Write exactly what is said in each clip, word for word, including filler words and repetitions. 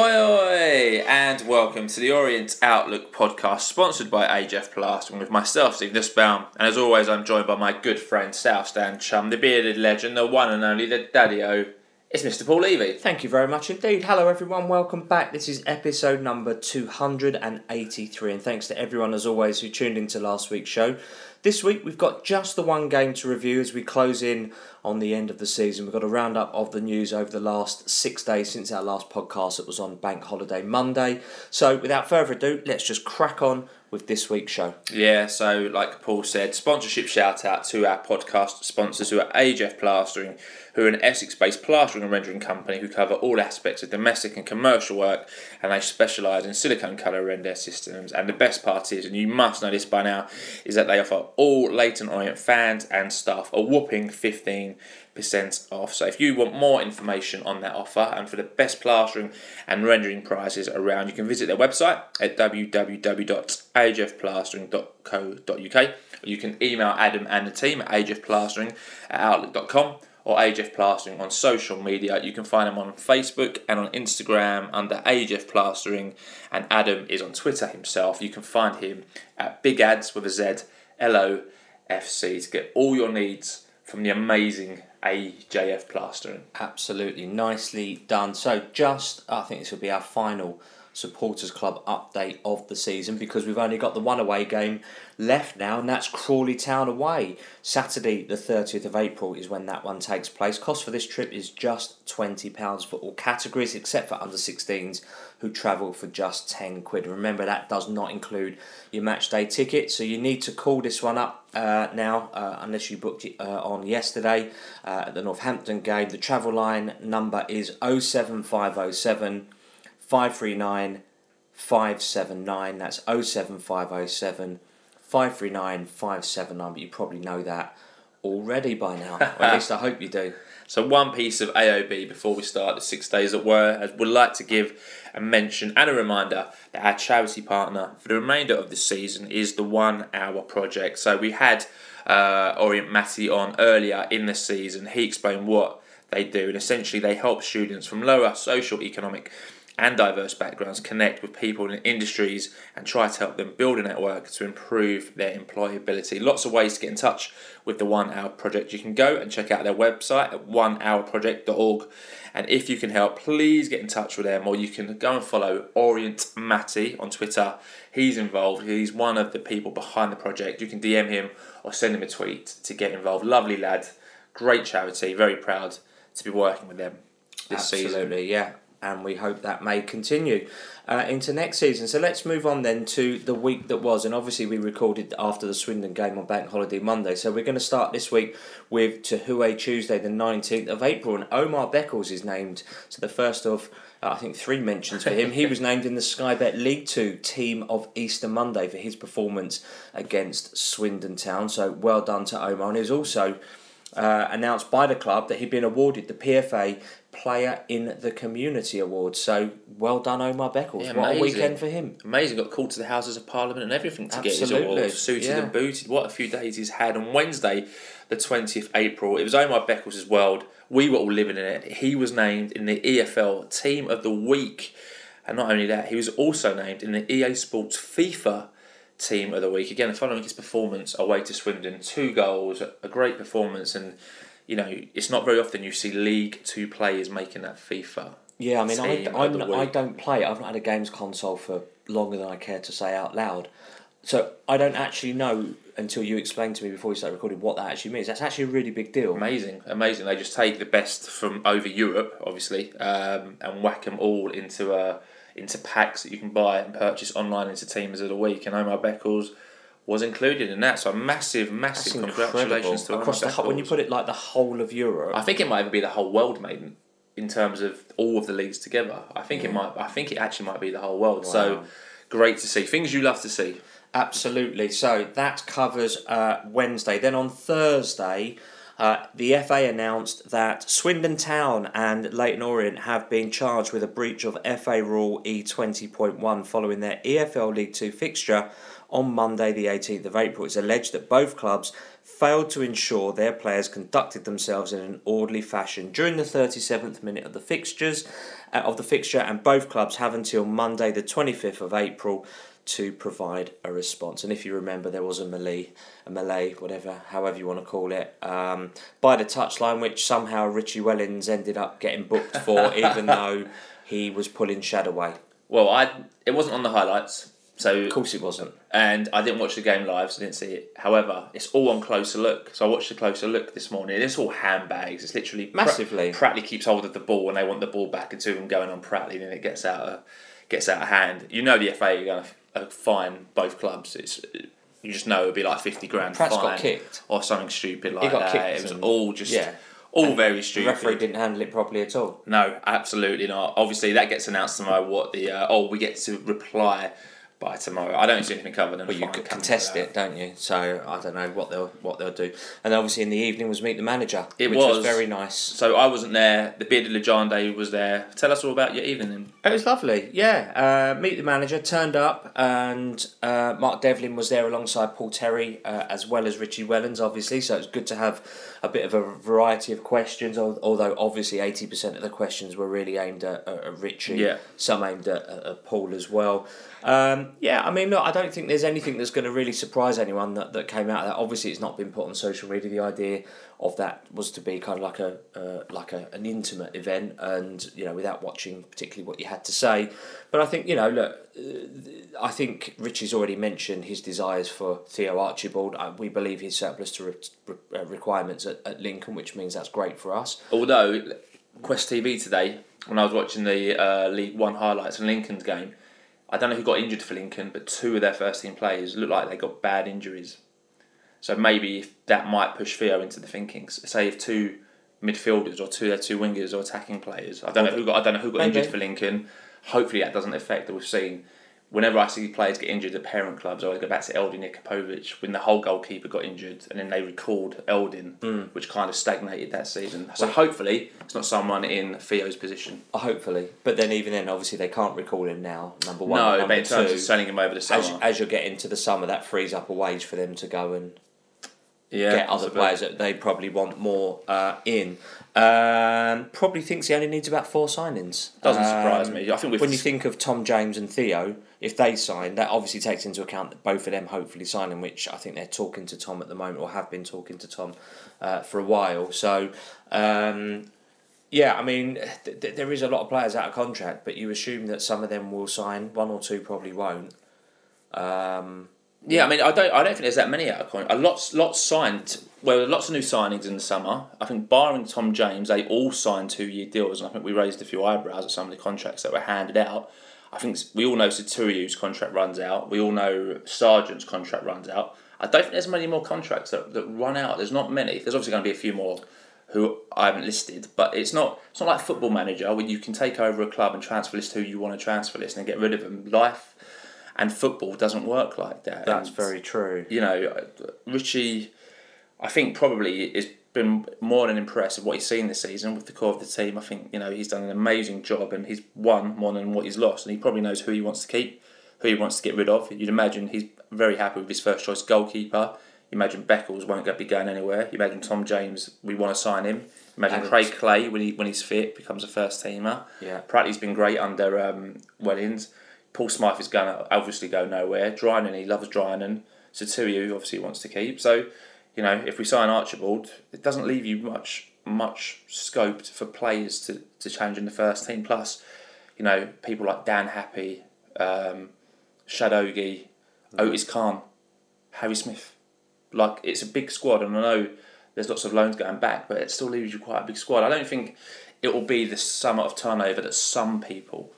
Oi, oi, and welcome to the Orient Outlook podcast, sponsored by A J F Plastering, with myself, Steve Nussbaum, and as always, I'm joined by my good friend, South Stand Chum, the bearded legend, the one and only, the daddy-o. It's Mister Paul Levy. Thank you very much indeed. Hello everyone, welcome back. This is episode number two hundred eighty-three, and thanks to everyone as always who tuned into last week's show. This week we've got just the one game to review as we close in on the end of the season. We've got a roundup of the news over the last six days since our last podcast that was on Bank Holiday Monday. So without further ado, let's just crack on with this week's show. Yeah, so like Paul said, sponsorship shout out to our podcast sponsors, who are A J F Plastering, who are an Essex-based plastering and rendering company who cover all aspects of domestic and commercial work, and they specialise in silicone colour render systems. And the best part is, and you must know this by now, is that they offer all Leyton Orient fans and staff a whopping fifteen percent off. So if you want more information on that offer and for the best plastering and rendering prices around, you can visit their website at w w w dot a j f plastering dot co dot u k. You can email Adam and the team at a j f plastering at outlook dot com or A J F Plastering on social media. You can find them on Facebook and on Instagram under A J F Plastering, and Adam is on Twitter himself. You can find him at Big Ads with a Z L O F C to get all your needs from the amazing A J F Plastering. Absolutely, nicely done. So just, I think this will be our final Supporters Club update of the season, because we've only got the one away game left now, and that's Crawley Town away. Saturday the thirtieth of April is when that one takes place. Cost for this trip is just twenty pounds for all categories, except for under sixteens who travel for just ten quid. Remember, that does not include your match day ticket, so you need to call this one up uh, now, uh, unless you booked it uh, on yesterday uh, at the Northampton game. The travel line number is oh seven five oh seven five three nine five seven nine. That's oh seven five oh seven five three nine five seven nine, but you probably know that already by now, or at least I hope you do. So one piece of A O B before we start the six days that were, as we'd like to give a mention and a reminder that our charity partner for the remainder of the season is the One Hour Project. So we had uh, Orient Matty on earlier in the season. He explained what they do, and essentially they help students from lower social, economic and diverse backgrounds connect with people in industries and try to help them build a network to improve their employability. Lots of ways to get in touch with the One Hour Project. You can go and check out their website at one hour project dot org, and if you can help, please get in touch with them, or you can go and follow Orient Matty on Twitter. He's involved. He's one of the people behind the project. You can D M him or send him a tweet to get involved. Lovely lad. Great charity. Very proud to be working with them this Absolutely, season. Absolutely, yeah. And we hope that may continue uh, into next season. So let's move on then to the week that was. And obviously we recorded after the Swindon game on Bank Holiday Monday. So we're going to start this week with Tahué Tuesday the nineteenth of April. And Omar Beckles is named to the first of, uh, I think, three mentions for him. He was named in the Sky Bet League Two team of Easter Monday for his performance against Swindon Town. So well done to Omar. And he was also uh, announced by the club that he'd been awarded the P F A Player in the Community Award. So well done, Omar Beckles. Yeah, what a weekend for him. Amazing. Got called to the Houses of Parliament and everything to Absolutely. get his award. Suited yeah. and booted. What a few days he's had. On Wednesday, the twentieth of April, it was Omar Beckles' world. We were all living in it. He was named in the E F L Team of the Week. And not only that, he was also named in the E A Sports FIFA Team of the Week. Again, following his performance away to Swindon. Two goals, a great performance, and you know, it's not very often you see League Two players making that FIFA. Yeah, I mean, I, I'm, I don't play. I've not had a games console for longer than I care to say out loud. So I don't actually know until you explain to me before you start recording what that actually means. That's actually a really big deal. Amazing, amazing. They just take the best from over Europe, obviously, um, and whack them all into uh, into packs that you can buy and purchase online into Teams of the Week. And Omar Beckles was included in that, so massive, massive That's congratulations incredible. to across the whole. When you put it like the whole of Europe, I think it might even be the whole world, mate. In terms of all of the leagues together, I think yeah. it might. I think it actually might be the whole world. Wow. So great to see, things you love to see. Absolutely. So that covers uh, Wednesday. Then on Thursday, Uh, the F A announced that Swindon Town and Leyton Orient have been charged with a breach of F A Rule E twenty point one following their E F L League Two fixture on Monday the eighteenth of April. It's alleged that both clubs failed to ensure their players conducted themselves in an orderly fashion during the thirty-seventh minute of the fixtures uh, of the fixture, and both clubs have until Monday the twenty-fifth of April to provide a response. And if you remember, there was a melee, a melee, whatever, however you want to call it, um, by the touchline, which somehow Richie Wellens ended up getting booked for, even though he was pulling Shad away. Well, I it wasn't on the highlights, so of course it wasn't. And I didn't watch the game live, so I didn't see it. However, it's all on closer look. So I watched the closer look this morning. It's all handbags. It's literally massively. Pr- Pratley keeps hold of the ball, and they want the ball back and two of them going on Pratley, and then it gets out of gets out of hand. You know the F A are going to fine both clubs. It's you just know it'd be like fifty grand Pratt's fine got kicked or something stupid like that. It was all just yeah. all and very stupid. The referee didn't handle it properly at all. No, absolutely not. Obviously, that gets announced tomorrow. What the uh, oh, we get to reply by tomorrow. I don't see anything covered. But well, you could contest it, don't you? So I don't know what they'll what they'll do. And obviously, in the evening was meet the manager. It which was. was very nice. So I wasn't there. The bearded Legende was there. Tell us all about your evening. It was lovely. Yeah, uh, meet the manager turned up, and uh, Mark Devlin was there alongside Paul Terry uh, as well as Richie Wellens, obviously. So it was good to have a bit of a variety of questions. Although obviously, eighty percent of the questions were really aimed at, at Richie. Yeah. Some aimed at, at Paul as well. Um, yeah, I mean, look, I don't think there's anything that's going to really surprise anyone that, that came out of that. Obviously, it's not been put on social media. The idea of that was to be kind of like a uh, like a, an intimate event, and you know, without watching particularly what you had to say. But I think, you know, look, I think Richie's already mentioned his desires for Theo Archibald. We believe he's surplus to re- requirements at, at Lincoln, which means that's great for us. Although Quest T V today, when I was watching the uh, League One highlights in Lincoln's game, I don't know who got injured for Lincoln, but two of their first team players look like they got bad injuries. So maybe that might push Theo into the thinking. Say if two midfielders or two their two wingers or attacking players. I don't know who got I don't know who got maybe. injured for Lincoln. Hopefully that doesn't affect that. We've seen whenever I see players get injured at parent clubs, I always go back to Eldin Jakupovic when the whole goalkeeper got injured and then they recalled Eldin, mm. which kind of stagnated that season. So well, hopefully it's not someone in Theo's position. Hopefully. But then even then, obviously, they can't recall him now, number one. No, number but in terms two, of selling him over the summer. As, as you're getting to the summer, that frees up a wage for them to go and yeah, get other players that they probably want more uh, in. Um, probably thinks he only needs about four signings. Doesn't um, surprise me. I think we've when you s- think of Tom James and Theo, if they sign, that obviously takes into account that both of them hopefully signing, which I think they're talking to Tom at the moment or have been talking to Tom uh, for a while. So, um, yeah, I mean, th- th- there is a lot of players out of contract, but you assume that some of them will sign. One or two probably won't. Um, yeah, I mean, I don't, I don't think there's that many out of contract. A lot's, lots signed. Well, lots of new signings in the summer. I think barring Tom James, they all signed two-year deals, and I think we raised a few eyebrows at some of the contracts that were handed out. I think we all know Saturiu's contract runs out. We all know Sargent's contract runs out. I don't think there's many more contracts that, that run out. There's not many. There's obviously going to be a few more who I haven't listed, but it's not it's not like Football Manager where you can take over a club and transfer list who you want to transfer list and get rid of them. Life and football doesn't work like that. That's and, very true. You know, Richie, I think probably has been more than impressed with what he's seen this season with the core of the team. I think, you know, he's done an amazing job and he's won more than what he's lost, and he probably knows who he wants to keep, who he wants to get rid of. You'd imagine he's very happy with his first choice goalkeeper. You imagine Beckles won't be going anywhere. You imagine Tom James, we want to sign him. Imagine and Craig Clay when he when he's fit becomes a first teamer. Yeah, Pratley's been great under um, Wellens. Paul Smythe is going to obviously go nowhere. Drinan, he loves Drinan. Saturiu obviously wants to keep. So, you know, if we sign Archibald, it doesn't leave you much much scope for players to, to change in the first team. Plus, you know, people like Dan Happy, um, Shadrach Ogie, Otis Khan, Harry Smith. Like, it's a big squad, and I know there's lots of loans going back, but it still leaves you quite a big squad. I don't think it will be the sum of turnover that some people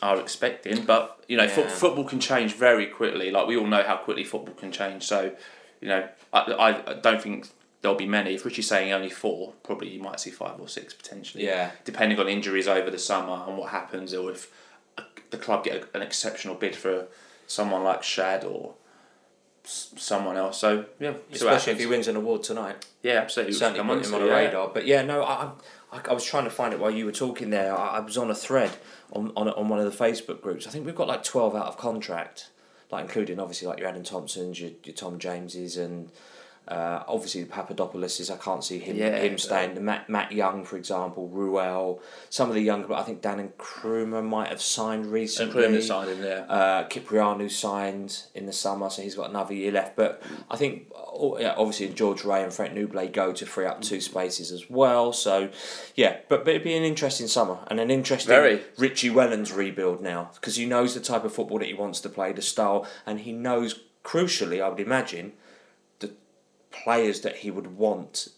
are expecting, but, you know, yeah. fo- football can change very quickly. Like, we all know how quickly football can change, so... You know, I, I don't think there'll be many. If Richie's saying only four, probably you might see five or six potentially. Yeah. Depending on injuries over the summer and what happens, or if the club get an exceptional bid for someone like Shad or someone else. So, yeah. Especially if he wins an award tonight. Yeah, absolutely. Certainly putting him on a radar. But, yeah, no, I, I, I was trying to find it while you were talking there. I, I was on a thread on, on, on one of the Facebook groups. I think we've got like twelve out of contract. like including obviously like your Adam Thompsons, your, your Tom Jameses, and uh, obviously the Papadopoulos. I can't see him yeah, him staying. Uh, Matt Matt Young, for example, Ruel, some of the younger. I think Dan Nkrumah might have signed recently. Nkrumah signed in there. Uh, Kiprianu signed in the summer, so he's got another year left. But I think obviously George Ray and Frank Nublé go to free up two spaces as well. So yeah, but, but it'd be an interesting summer and an interesting Very. Richie Wellens rebuild now, because he knows the type of football that he wants to play, the style, and he knows, crucially, I would imagine, the players that he would want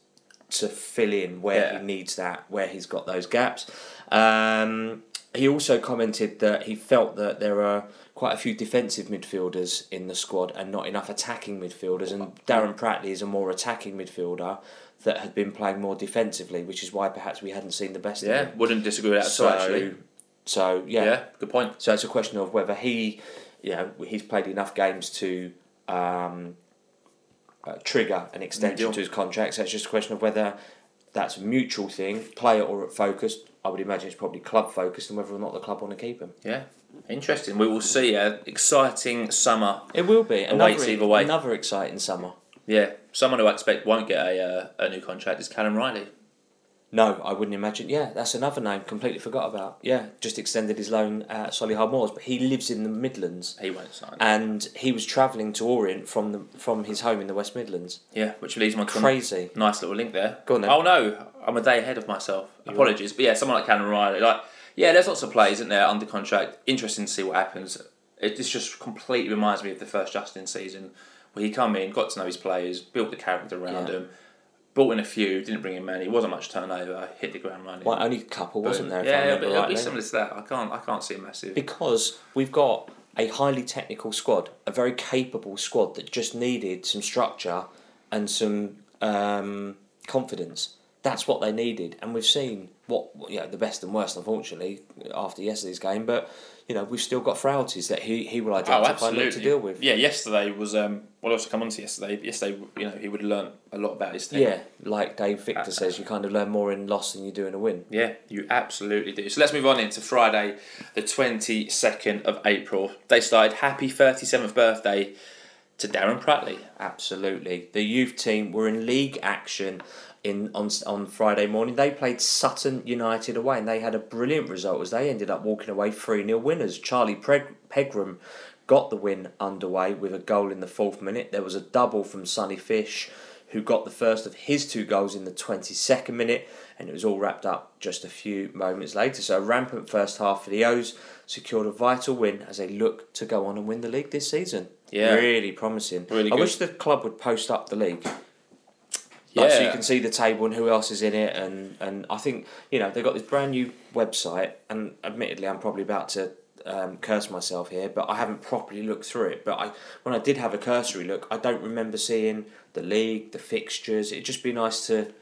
to fill in where yeah. he needs that, where he's got those gaps. Um, he also commented that he felt that there are quite a few defensive midfielders in the squad and not enough attacking midfielders, and Darren Pratley is a more attacking midfielder that had been playing more defensively, which is why perhaps we hadn't seen the best yeah, of him. Yeah, wouldn't disagree with that so, actually. So, yeah. Yeah, good point. So it's a question of whether he, you know, he's played enough games to um, uh, trigger an extension to his contract, so it's just a question of whether that's a mutual thing, player or focused. I would imagine it's probably club focused, and whether or not the club want to keep him. Yeah, interesting. We will see an exciting summer. It will be another, either way. Another exciting summer. Yeah, someone who I expect won't get a uh, a new contract is Callum Reilly. No, I wouldn't imagine. Yeah, that's another name completely forgot about. Yeah, just extended his loan at Solihull Moors, but he lives in the Midlands. He won't sign. And he was travelling to Orient from the from his home in the West Midlands. Yeah, which leads me on to crazy nice little link there. Go on then. Oh no, I'm a day ahead of myself. You Apologies, are. But yeah, someone like Callum Reilly, like yeah, there's lots of players, isn't there, under contract. Interesting to see what happens. It this just completely reminds me of the first Justin season, where he come in, got to know his players, built the character around yeah. him. Brought in a few, didn't bring in many. Wasn't much turnover. Hit the ground running. Well, only a couple, wasn't there? If yeah, I remember but it'll right be similar to that. I can't, I can't see a massive. Because we've got a highly technical squad, a very capable squad that just needed some structure and some um, confidence. That's what they needed, and we've seen what you know, the best and worst, unfortunately, after yesterday's game. But you know, we've still got frailties that he he will identify oh, to deal with. Yeah, yesterday was um, what else to come on to yesterday. Yesterday, you know, he would learn a lot about his team. Yeah, like Dave Victor uh, says, you kind of learn more in loss than you do in a win. Yeah, you absolutely do. So let's move on into Friday, the twenty-second of April. They started happy thirty-seventh birthday to Darren Pratley. Absolutely, the youth team were in league action. In on on Friday morning, they played Sutton United away, and they had a brilliant result as they ended up walking away three nil winners. Charlie Preg- Pegram got the win underway with a goal in the fourth minute. There was a double from Sonny Fish, who got the first of his two goals in the twenty-second minute, and it was all wrapped up just a few moments later. So a rampant first half for the O's secured a vital win as they look to go on and win the league this season. Yeah, really promising. Really I good. wish the club would post up the league. Yeah. Like, so you can see the table and who else is in it, and, and I think, you know, they've got this brand new website, and admittedly I'm probably about to um, curse myself here, but I haven't properly looked through it. But I when I did have a cursory look, I don't remember seeing the league, the fixtures. It'd just be nice to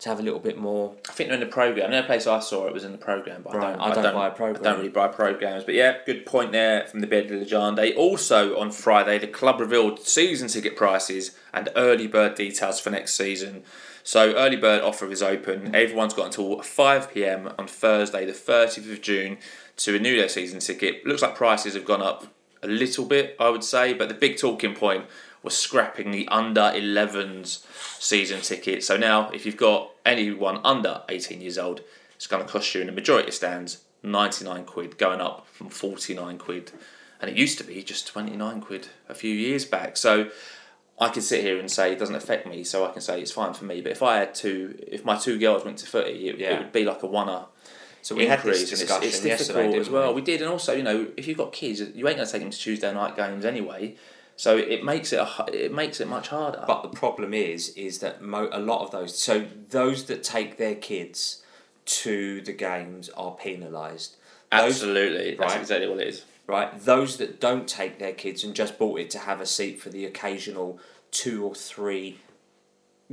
to have a little bit more. I think they're in the programme. The only place I saw it was in the programme, but right. I, don't, I, don't I don't buy a programme. I don't really buy programmes. But yeah, good point there from the Beard de Legende. Also on Friday, the club revealed season ticket prices and early bird details for next season. So early bird offer is open. Everyone's got until five p.m. on Thursday, the thirtieth of June, to renew their season ticket. Looks like prices have gone up a little bit, I would say, but the big talking point was scrapping the under eleven's season ticket. So now, if you've got anyone under eighteen years old, it's going to cost you, in the majority of stands, ninety-nine quid, going up from forty-nine quid. And it used to be just twenty-nine quid a few years back. So I could sit here and say it doesn't affect me, so I can say it's fine for me. But if I had two, if my two girls went to footy, it, yeah. it would be like a one-er. So we increase. had this discussion it's, it's yesterday as well. We? we did, and also, you know, if you've got kids, you ain't going to take them to Tuesday night games anyway. So it makes it a, it makes it much harder. But the problem is, is that mo- a lot of those, so those that take their kids to the games are penalised. Absolutely, those, that's right? exactly what it is. Right, those that don't take their kids and just bought it to have a seat for the occasional two or three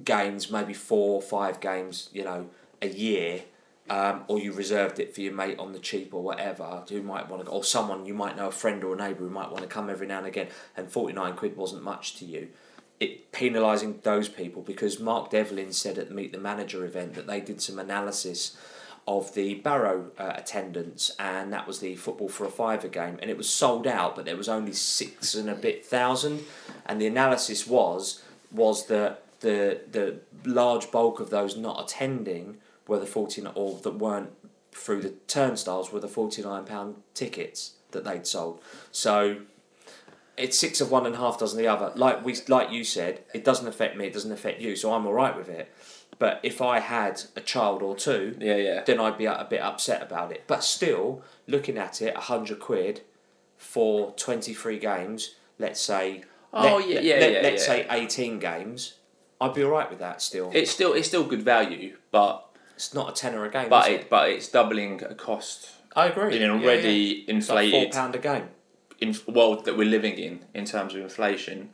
games, maybe four or five games, you know, a year. Um, or you reserved it for your mate on the cheap or whatever, who might want to, or someone you might know, a friend or a neighbour who might want to come every now and again, and forty-nine quid wasn't much to you. It penalising those people, because Mark Devlin said at the Meet the Manager event that they did some analysis of the Barrow uh, attendance, and that was the Football for a Fiver game, and it was sold out, but there was only six and a bit thousand, and the analysis was was that the the large bulk of those not attending were the fourteen or that weren't through the turnstiles were the forty-nine pound tickets that they'd sold. So it's six of one and a half dozen the other. Like we like you said, it doesn't affect me, it doesn't affect you, so I'm all right with it. But if I had a child or two, yeah, yeah. then I'd be a bit upset about it. But still, looking at it, one hundred quid for twenty-three games, let's say oh, let, yeah, yeah, let, yeah, let's yeah. say eighteen games, I'd be all right with that still. It's still it's still good value, but it's not a tenner a game, but is it, it but it's doubling a cost. I agree. In an already yeah, yeah. inflated it's like four pound a game in world that we're living in in terms of inflation.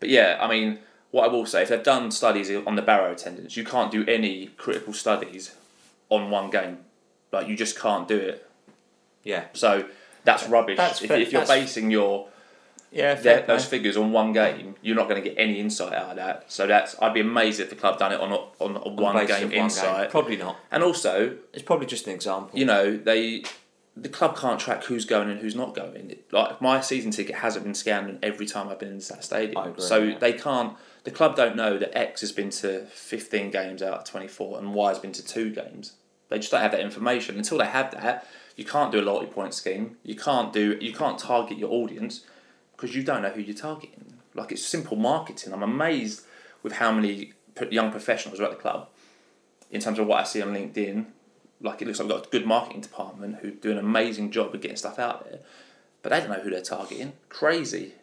But yeah, I mean, what I will say, if they've done studies on the Barrow attendance, you can't do any critical studies on one game. Like, you just can't do it. Yeah. So that's rubbish. That's if, fair, if you're that's basing your yeah their, those figures on one game, you're not going to get any insight out of that. So that's I'd be amazed if the club done it on a, on a one game one insight. Game. Probably not. And also, it's probably just an example. You know, they the club can't track who's going and who's not going. Like, my season ticket hasn't been scanned every time I've been to that stadium. I agree, so yeah. they can't. The club don't know that X has been to fifteen games out of twenty-four and Y has been to two games. They just don't have that information. Until they have that, you can't do a loyalty point scheme. You can't do. You can't target your audience because you don't know who you're targeting. Like, it's simple marketing. I'm amazed with how many young professionals are at the club. In terms of what I see on LinkedIn, like, it looks like we've got a good marketing department who do an amazing job of getting stuff out there, but they don't know who they're targeting. Crazy,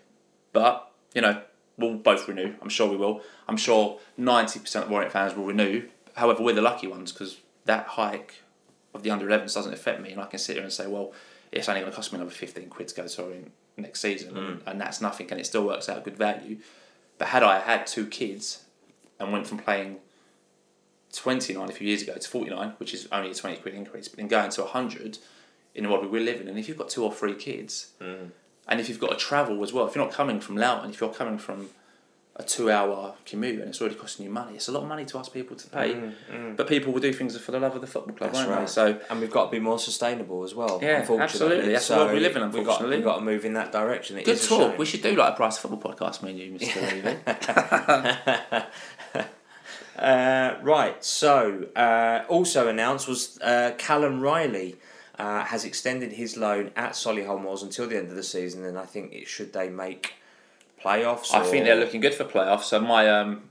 but you know. We'll both renew. I'm sure we will. I'm sure ninety percent of Orient fans will renew. However, we're the lucky ones because that hike of the under elevens doesn't affect me, and I can sit here and say, well, it's only going to cost me another fifteen quid to go to Orient next season, mm. and that's nothing, and it still works out good value. But had I had two kids and went from playing twenty-nine a few years ago to forty-nine, which is only a twenty quid increase, but then going to one hundred in the world we're living in, and if you've got two or three kids... Mm. And if you've got to travel as well, if you're not coming from Loughton, if you're coming from a two-hour commute and it's already costing you money, it's a lot of money to ask people to pay. Mm, mm. But people will do things for the love of the football club, that's won't right. they? So, and we've got to be more sustainable as well, yeah, unfortunately. Absolutely. That's so the world we live in, unfortunately. We've got, we've got to move in that direction. It Good is talk. We should do like a Price Football podcast, me and you, Mister uh, right, so uh, also announced was uh, Callum Reilly. Uh, has extended his loan at Solihull Moors until the end of the season, and I think it should they make playoffs. Or... I think they're looking good for playoffs. So my um,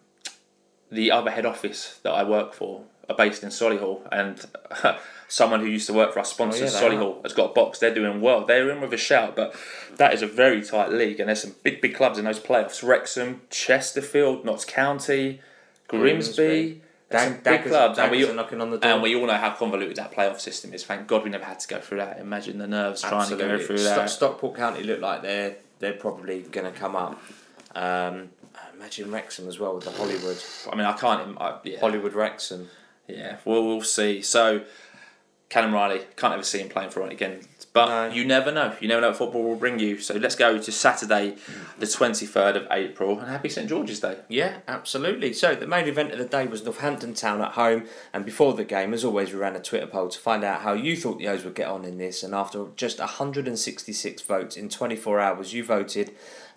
the other head office that I work for are based in Solihull, and uh, someone who used to work for us sponsors oh, yeah, Solihull are. has got a box. They're doing well. They're in with a shout, but that is a very tight league, and there's some big big clubs in those playoffs: Wrexham, Chesterfield, Notts County, Grimsby. Grimsby. Dan, big clubs, and we, knocking on the door. And we all know how convoluted that playoff system is. Thank God we never had to go through that. Imagine the nerves Absolutely. trying to go through St- that. Stockport County look like they're they're probably going to come up. Um, imagine Wrexham as well with the Hollywood. I mean, I can't. I, yeah. Hollywood Wrexham. Yeah, we'll we'll see. So, Callum Reilly, can't ever see him playing for it again. But no. you never know. You never know what football will bring you. So let's go to Saturday, the twenty-third of April, and happy St George's Day. Yeah, absolutely. So the main event of the day was Northampton Town at home. And before the game, as always, we ran a Twitter poll to find out how you thought the O's would get on in this. And after just one hundred sixty-six votes in twenty-four hours, you voted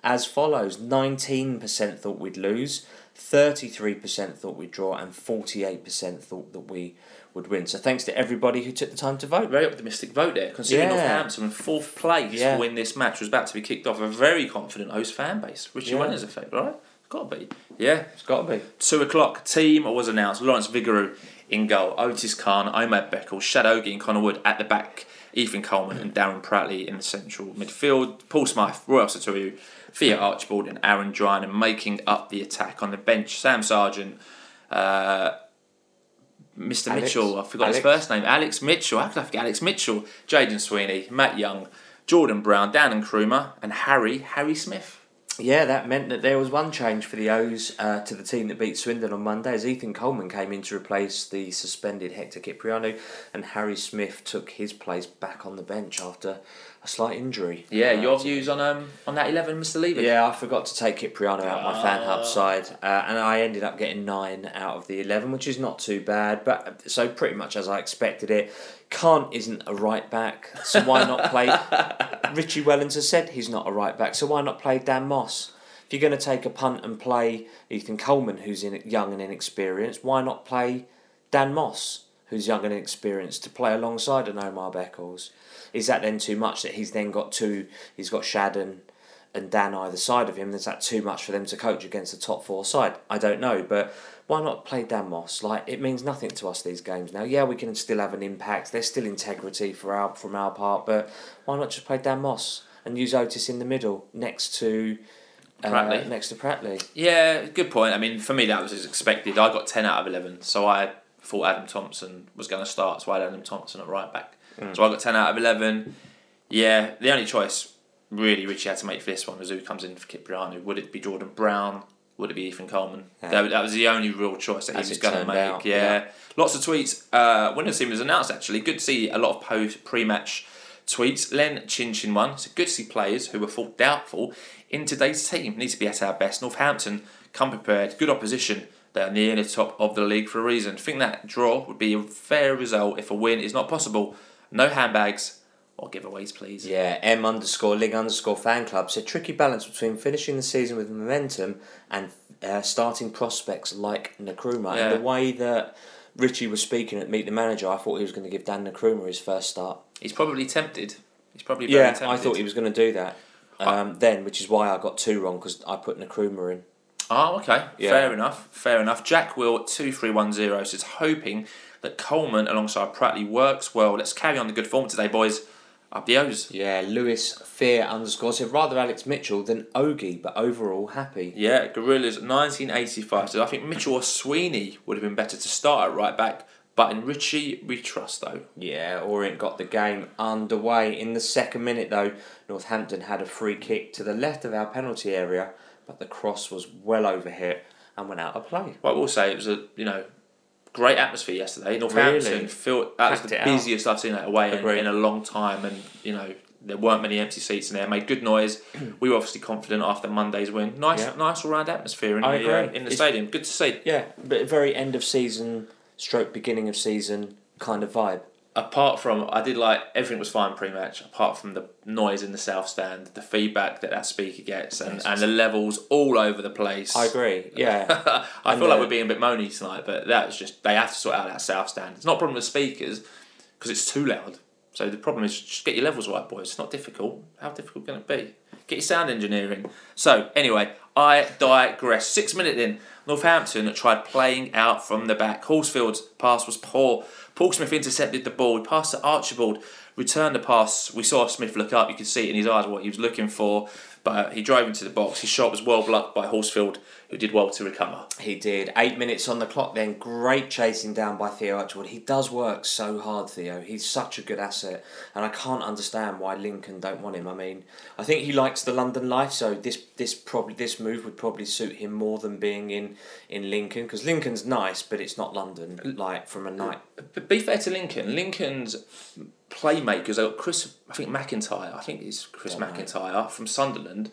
as follows. nineteen percent thought we'd lose, thirty-three percent thought we'd draw, and forty-eight percent thought that we would win. So thanks to everybody who took the time to vote. Very optimistic vote there, considering yeah. Northampton in fourth place yeah. when this match was about to be kicked off. A very confident host fan base. Richie yeah. Wellens effect, right? It's got to be. Yeah, it's got to be. Two o'clock, team was announced. Lawrence Vigouroux in goal. Otis Khan, Omar Beckles, Shadrach Ogie and Connor Wood at the back. Ethan Coleman and Darren Pratley in the central midfield. Paul Smythe, Royal Satoru, Theo Archibald and Aaron Drinan making up the attack. On the bench, Sam Sargent, uh, Mister Alex, Mitchell, I forgot Alex. his first name, Alex Mitchell, how could I forget Alex Mitchell, Jaden Sweeney, Matt Young, Jordan Brown, Dan Nkrumah and Harry, Harry Smith. yeah, that meant that there was one change for the O's uh, to the team that beat Swindon on Monday, as Ethan Coleman came in to replace the suspended Hector Cipriano, and Harry Smith took his place back on the bench after a slight injury. Yeah, uh, your views on um on that eleven, Mister Levy? Yeah, I forgot to take Cipriano out uh... my fan hub side, uh, and I ended up getting nine out of the eleven, which is not too bad. But so pretty much as I expected it. Khan isn't a right back, so why not play? Richie Wellens has said he's not a right back, so why not play Dan Moss? If you're going to take a punt and play Ethan Coleman, who's in, young and inexperienced, why not play Dan Moss, who's young and inexperienced, to play alongside an Omar Beckles? Is that then too much that he's then got two, he's got Shad and, and Dan either side of him? Is that too much for them to coach against the top four side? I don't know, but why not play Dan Moss? Like, it means nothing to us, these games now. Yeah, we can still have an impact. There's still integrity for our, from our part, but why not just play Dan Moss and use Otis in the middle next to uh, Pratley. Next to Pratley. Yeah, good point. I mean, for me, that was as expected. I got ten out of eleven, so I thought Adam Thompson was going to start, so I had Adam Thompson at right back. Mm. So I got ten out of eleven. Yeah, the only choice really Richie had to make for this one was who comes in for Cipriano. Would it be Jordan Brown? Would it be Ethan Coleman? Yeah. That, that was the only real choice that he As was going to make. Out, yeah. yeah, lots of tweets uh, when the team was announced. Actually, good to see a lot of post pre-match tweets. Len Chinchin one. So good to see players who were thought doubtful in today's team need to be at our best. Northampton come prepared. Good opposition. They're near the top of the league for a reason. Think that draw would be a fair result if a win is not possible. No handbags or giveaways, please. Yeah, M underscore Ling underscore fan club. So tricky balance between finishing the season with momentum and uh, starting prospects like Nkrumah. Yeah. And the way that Richie was speaking at Meet the Manager, I thought he was going to give Dan Nkrumah his first start. He's probably tempted. He's probably very yeah, tempted. I thought he was going to do that um, I- then, which is why I got two wrong, because I put Nkrumah in. Oh, okay. Yeah. Fair enough. Fair enough. Jack Will at two three one zero says, hoping that Coleman alongside Pratley works well. Let's carry on the good form today, boys. Up the O's. Yeah, Lewis Fear underscore said, rather Alex Mitchell than Ogie, but overall happy. Yeah, Gorillas nineteen eighty-five said, I think Mitchell or Sweeney would have been better to start at right back, but in Richie we trust though. Yeah, Orient got the game underway. In the second minute though, Northampton had a free kick to the left of our penalty area, but the cross was well overhit and went out of play. Well, I will say it was a, you know, great atmosphere yesterday. Northampton really? felt that Packed was the busiest out. I've seen that away in, in a long time, and you know there weren't many empty seats in there. It made good noise. We were obviously confident after Monday's win. Nice, yeah. nice all round atmosphere in I the uh, in the it's, stadium. Good to see. Yeah, but very end of season, stroke beginning of season kind of vibe. Apart from, I did like, everything was fine pre-match, apart from the noise in the South Stand, the feedback that that speaker gets, and, and the levels all over the place. I agree, yeah. I and feel the, like we're being a bit moany tonight, but that was just, they have to sort out that South Stand. It's not a problem with speakers, because it's too loud. So the problem is, just get your levels right, boys. It's not difficult. How difficult can it be? Get your sound engineering. So, anyway, I digress. Six minutes in, Northampton tried playing out from the back. Horsfield's pass was poor. Paul Smythe intercepted the ball. He passed to Archibald, returned the pass. We saw Smith look up. You could see it in his eyes what he was looking for. But he drove into the box. His shot was well blocked by Horsfield, who did well to recover. He did. Eight minutes on the clock then. Great chasing down by Theo Archibald. He does work so hard, Theo. He's such a good asset. And I can't understand why Lincoln don't want him. I mean, I think he likes the London life, so this this probably this move would probably suit him more than being in, in Lincoln. Because Lincoln's nice, but it's not London, like, from a night. But be fair to Lincoln. Lincoln's playmakers, they've got Chris, I think McIntyre, I think it's Chris yeah, McIntyre from Sunderland,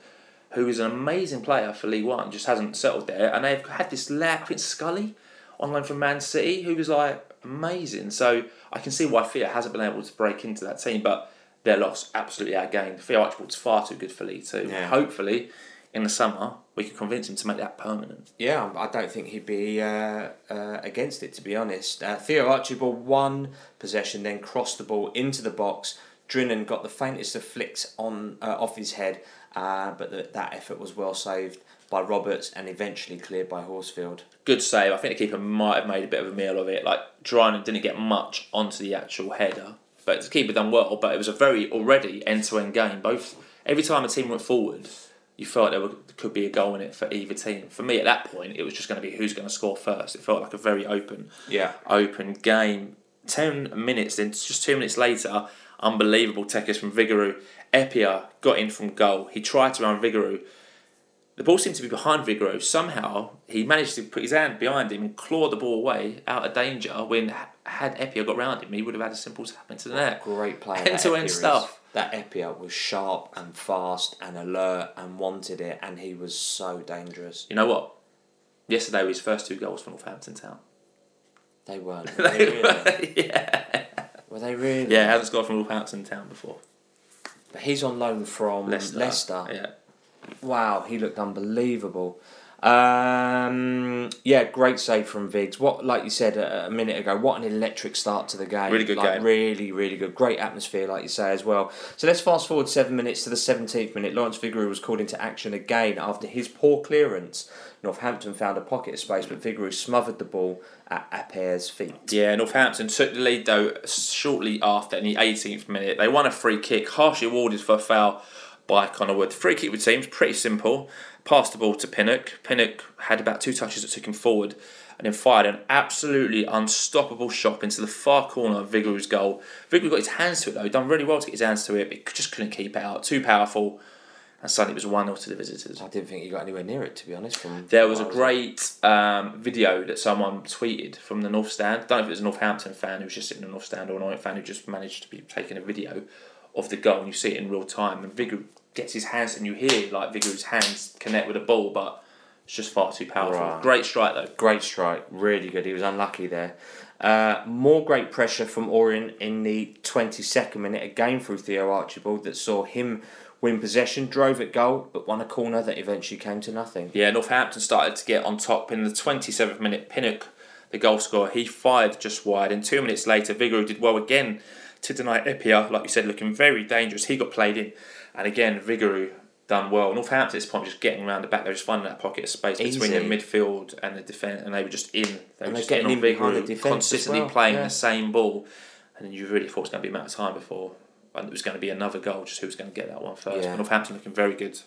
who is an amazing player for League One, just hasn't settled there. And they've had this, I think Scully, on loan from Man City, who was like amazing. So I can see why Theo hasn't been able to break into that team, but their loss absolutely outgained. Theo Archibald's far too good for League Two. Yeah. Hopefully, in the summer, we could convince him to make that permanent. Yeah, I don't think he'd be uh, uh, against it, to be honest. Uh, Theo Archibald won possession, then crossed the ball into the box. Drinan got the faintest of flicks on uh, off his head, uh, but the, that effort was well saved by Roberts and eventually cleared by Horsfield. Good save. I think the keeper might have made a bit of a meal of it. Like, Drinan didn't get much onto the actual header, but the keeper done well. But it was a very already end-to-end game. Both every time a team went forward, you felt there could be a goal in it for either team. For me, at that point, it was just going to be who's going to score first. It felt like a very open, yeah. open game. Ten minutes, then just two minutes later, unbelievable tackles from Vigouroux. Epia got in from goal. He tried to run Vigouroux. The ball seemed to be behind Vigouroux. Somehow, he managed to put his hand behind him and claw the ball away out of danger when, had Epia got round him, he would have had a simple tap into the net. Great play. End-to-end stuff. That Epia was sharp and fast and alert and wanted it, and he was so dangerous. You know what? Yesterday were his first two goals for Northampton Town. They weren't. Were they, they really? Were, yeah. Were they really? Yeah, I haven't scored from Northampton Town before. But he's on loan from Leicester. Leicester. Yeah. Wow, he looked unbelievable. Um, yeah, great save from Viggs. What, like you said a, a minute ago, what an electric start to the game. Really good like, game. Really, really good. Great atmosphere, like you say, as well. So let's fast forward seven minutes to the seventeenth minute. Lawrence Vigouroux was called into action again after his poor clearance. Northampton found a pocket of space, but Vigouroux smothered the ball at Appere's feet. Yeah, Northampton took the lead, though, shortly after, in the eighteenth minute. They won a free kick, harshly awarded for a foul by Connor Wood. Free kick with teams, pretty simple. Passed the ball to Pinnock. Pinnock had about two touches that took him forward and then fired an absolutely unstoppable shot into the far corner of Vigouroux's goal. Vigouroux got his hands to it, though. He'd done really well to get his hands to it, but just couldn't keep it out. Too powerful. And suddenly it was one nil to the visitors. I didn't think he got anywhere near it, to be honest. From there was a great um, video that someone tweeted from the North Stand. I don't know if it was a Northampton fan who was just sitting in the North Stand or an Orient fan who just managed to be taking a video of the goal, and you see it in real time, and Vigouroux gets his hands, and you hear like Vigouroux's hands connect with the ball, but it's just far too powerful. Right. Great strike though. Great strike, really good. He was unlucky there. Uh, more great pressure from Orient in the twenty-second minute, again through Theo Archibald, that saw him win possession, drove at goal, but won a corner that eventually came to nothing. Yeah, Northampton started to get on top in the twenty-seventh minute. Pinnock, the goal scorer, he fired just wide, and two minutes later, Vigouroux did well again to deny Epia, like you said, looking very dangerous. He got played in. And again, Vigouroux done well. Northampton at this point just getting around the back. They were just finding that pocket of space Easy. between the midfield and the defence. And they were just in. They and were just getting in behind the defence, consistently well. playing yeah. the same ball. And then you really thought it was going to be amount of time before. And it was going to be another goal, just who was going to get that one first. Yeah. But Northampton looking very good.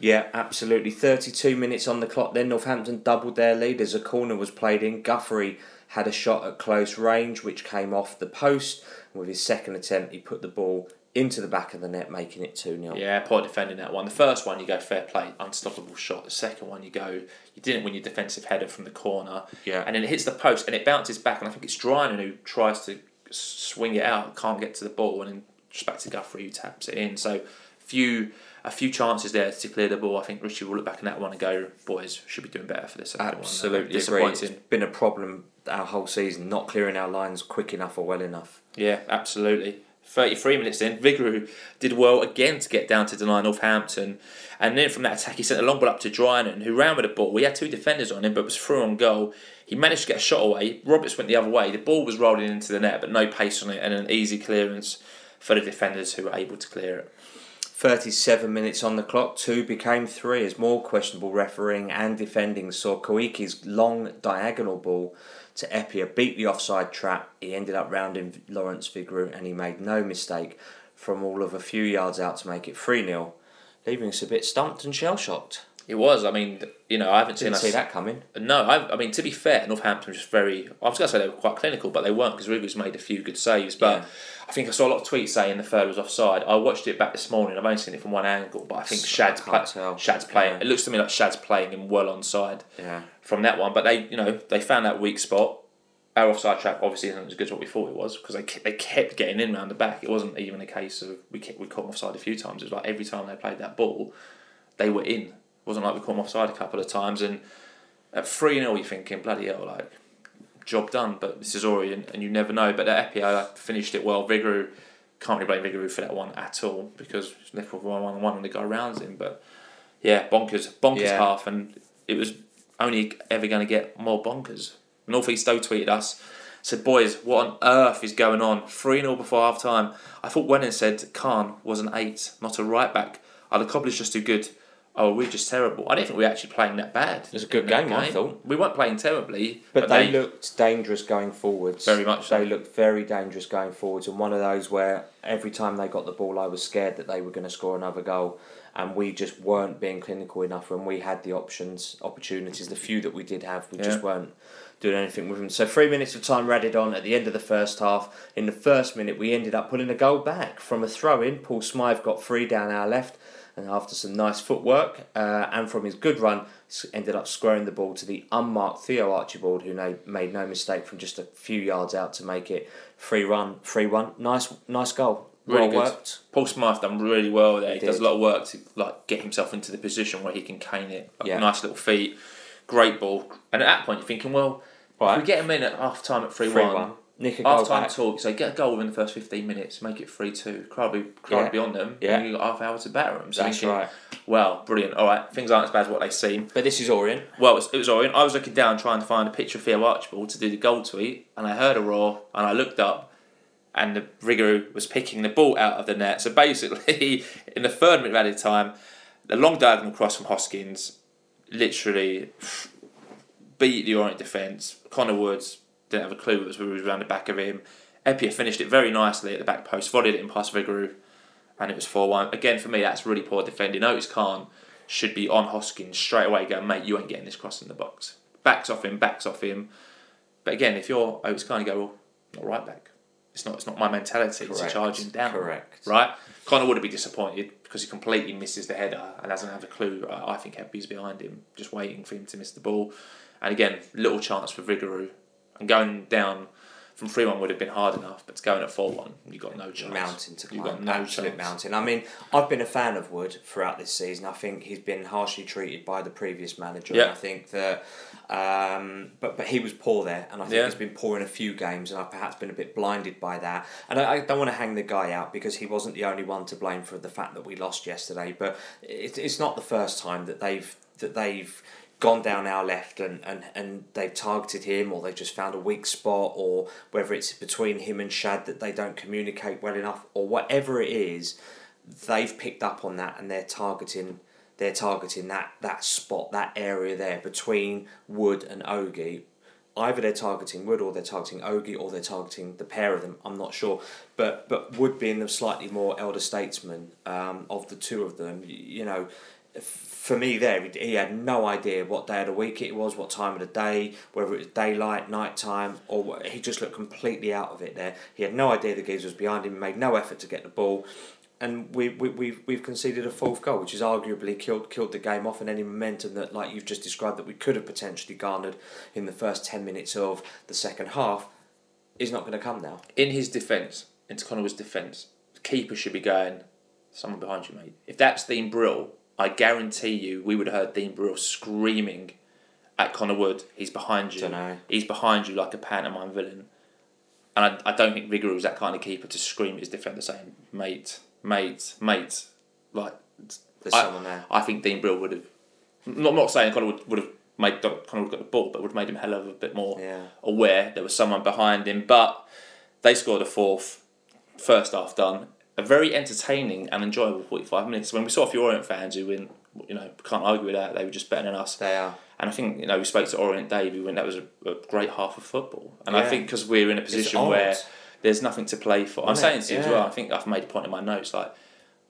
Yeah, absolutely. thirty-two minutes on the clock. Then Northampton doubled their lead as a corner was played in. Guthrie had a shot at close range, which came off the post. With his second attempt, he put the ball into the back of the net, making it two nil. Yeah, poor defending that one. The first one, you go fair play, unstoppable shot. The second one, you go, you didn't win your defensive header from the corner. Yeah. And then it hits the post, and it bounces back, and I think it's Drinan who tries to swing it out, can't get to the ball, and then just back to Guthrie who taps it in. So few a few chances there to clear the ball. I think Richie will look back on that one and go, boys, should be doing better for this. Absolutely agree. It's been a problem our whole season, not clearing our lines quick enough or well enough. Yeah, absolutely. thirty-three minutes in, Vigouroux did well again to get down to deny Northampton. And then from that attack, he sent a long ball up to Drinan, who ran with the ball. He had two defenders on him, but was through on goal. He managed to get a shot away. Roberts went the other way. The ball was rolling into the net, but no pace on it, and an easy clearance for the defenders who were able to clear it. thirty-seven minutes on the clock, two became three as more questionable refereeing and defending saw Koiki's long diagonal ball to Epia beat the offside trap. He ended up rounding Lawrence Vigouroux, and he made no mistake from all of a few yards out to make it three nil, leaving us a bit stumped and shell-shocked. It was. I mean, you know, I haven't Didn't seen... Didn't see us... that coming. No, I, I mean, to be fair, Northampton was just very... I was going to say they were quite clinical, but they weren't, because Vigouroux's made a few good saves. But yeah. I think I saw a lot of tweets saying the third was offside. I watched it back this morning. I've only seen it from one angle, but I think Shad's, I pla- Shad's playing... Yeah. It looks to me like Shad's playing him well onside yeah. from that one. But they, you know, they found that weak spot. Our offside trap obviously isn't as good as what we thought it was, because they they kept getting in round the back. It wasn't even a case of we kept, we caught them offside a few times. It was like every time they played that ball, they were in. It wasn't like we caught him offside a couple of times, and at three nil you're thinking, bloody hell, like, job done. But this is Orient, and you never know. But that Epia finished it well. Vigouroux, can't really blame Vigouroux for that one at all, because he's left with one on one and the guy rounds him. But yeah, bonkers, bonkers yeah. half, and it was only ever going to get more bonkers. North East Stowe tweeted us, said, boys, what on earth is going on? three nil before half time. I thought Wellens said Khan was an eight, not a right back. Are the Cobblers just too good? Oh, we're just terrible. I didn't think we were actually playing that bad. It was a good game, game, I thought. We weren't playing terribly. But, but they, they looked dangerous going forwards. Very much so. They looked very dangerous going forwards. And one of those where every time they got the ball, I was scared that they were going to score another goal. And we just weren't being clinical enough when we had the options, opportunities. The few that we did have, we yeah. just weren't doing anything with them. So three minutes of time added on at the end of the first half. In the first minute, we ended up putting a goal back from a throw-in. Paul Smythe got three down our left and after some nice footwork uh, and from his good run, ended up squaring the ball to the unmarked Theo Archibald, who na- made no mistake from just a few yards out to make it three one. Nice, nice goal. Really well good. Worked. Paul Smythe done really well there. He, he does a lot of work to like get himself into the position where he can cane it. Like, yeah. Nice little feet, great ball. And at that point, you're thinking, well, right. If we get him in at half time at three one. Nick a goal half time back. Talk, so get a goal within the first fifteen minutes, make it three two. Crowd be, crowd yeah. be on them, yeah. and you've got half an hour to batter them. So That's thinking, right. Well, brilliant. All right, things aren't as bad as what they seem. But this is Orient. Well, it was, it was Orient. I was looking down trying to find a picture of Theo Archibald to do the goal tweet, and I heard a roar, and I looked up, and the Vigouroux was picking the ball out of the net. So basically, in the third minute of added time, the long diagonal cross from Hoskins literally beat the Orient defence. Connor Wood didn't have a clue what was around the back of him. Epia finished it very nicely at the back post, volleyed it in past Vigouroux, and it was four one. Again, for me, that's really poor defending. Otis Khan should be on Hoskins straight away going, mate, you ain't getting this cross in the box. Backs off him, backs off him. But again, if you're Otis Khan, you go, well, not right back. It's not It's not my mentality Correct. to charge him down. Correct. Right? Connor would have been disappointed because he completely misses the header and doesn't have a clue. I think Epia's behind him, just waiting for him to miss the ball. And again, little chance for Vigouroux. And going down from three one would have been hard enough, but going at four one, you've got no chance. Mountain to climb. You've got no Absolute chance. mountain. I mean, I've been a fan of Wood throughout this season. I think he's been harshly treated by the previous manager. Yep. And I think that... Um, but but he was poor there, and I think yeah. he's been poor in a few games, and I've perhaps been a bit blinded by that. And I, I don't want to hang the guy out because he wasn't the only one to blame for the fact that we lost yesterday, but it, it's not the first time that they've... that they've gone down our left and, and, and they've targeted him, or they've just found a weak spot, or whether it's between him and Shad that they don't communicate well enough, or whatever it is, they've picked up on that and they're targeting they're targeting that, that spot, that area there between Wood and Ogie. Either they're targeting Wood or they're targeting Ogie or they're targeting the pair of them, I'm not sure. But but Wood being the slightly more elder statesman um, of the two of them, you, you know, for me there, he had no idea what day of the week it was, what time of the day, whether it was daylight, night time, or he just looked completely out of it there. He had no idea the geezer was behind him, made no effort to get the ball, and we, we, we've, we've conceded a fourth goal, which has arguably killed killed the game off and any momentum that, like you've just described, that we could have potentially garnered in the first ten minutes of the second half, is not going to come now. In his defence, in Connor's defence, the keeper should be going, someone behind you, mate. If that's Dean Brill, I guarantee you we would have heard Dean Brill screaming at Connor Wood, he's behind you. Dunno. He's behind you like a pantomime villain. And I, I don't think Vigouroux is that kind of keeper to scream at his defender saying, mate, mate, mate. Like, There's I, someone there. I think Dean Brill would have... I'm not saying Connor Wood would have made Connor Wood got the ball, but would have made him hell of a bit more yeah. aware there was someone behind him. But they scored a fourth, first half done. A very entertaining and enjoyable forty-five minutes. When we saw a few Orient fans who went, you know, can't argue with that, they were just better than us. They are. And I think, you know, we spoke to Orient Dave, who went, that was a, a great half of football. And yeah. I think because we're in a position where there's nothing to play for. I'm yeah. saying this yeah. as well, I think I've made a point in my notes, like,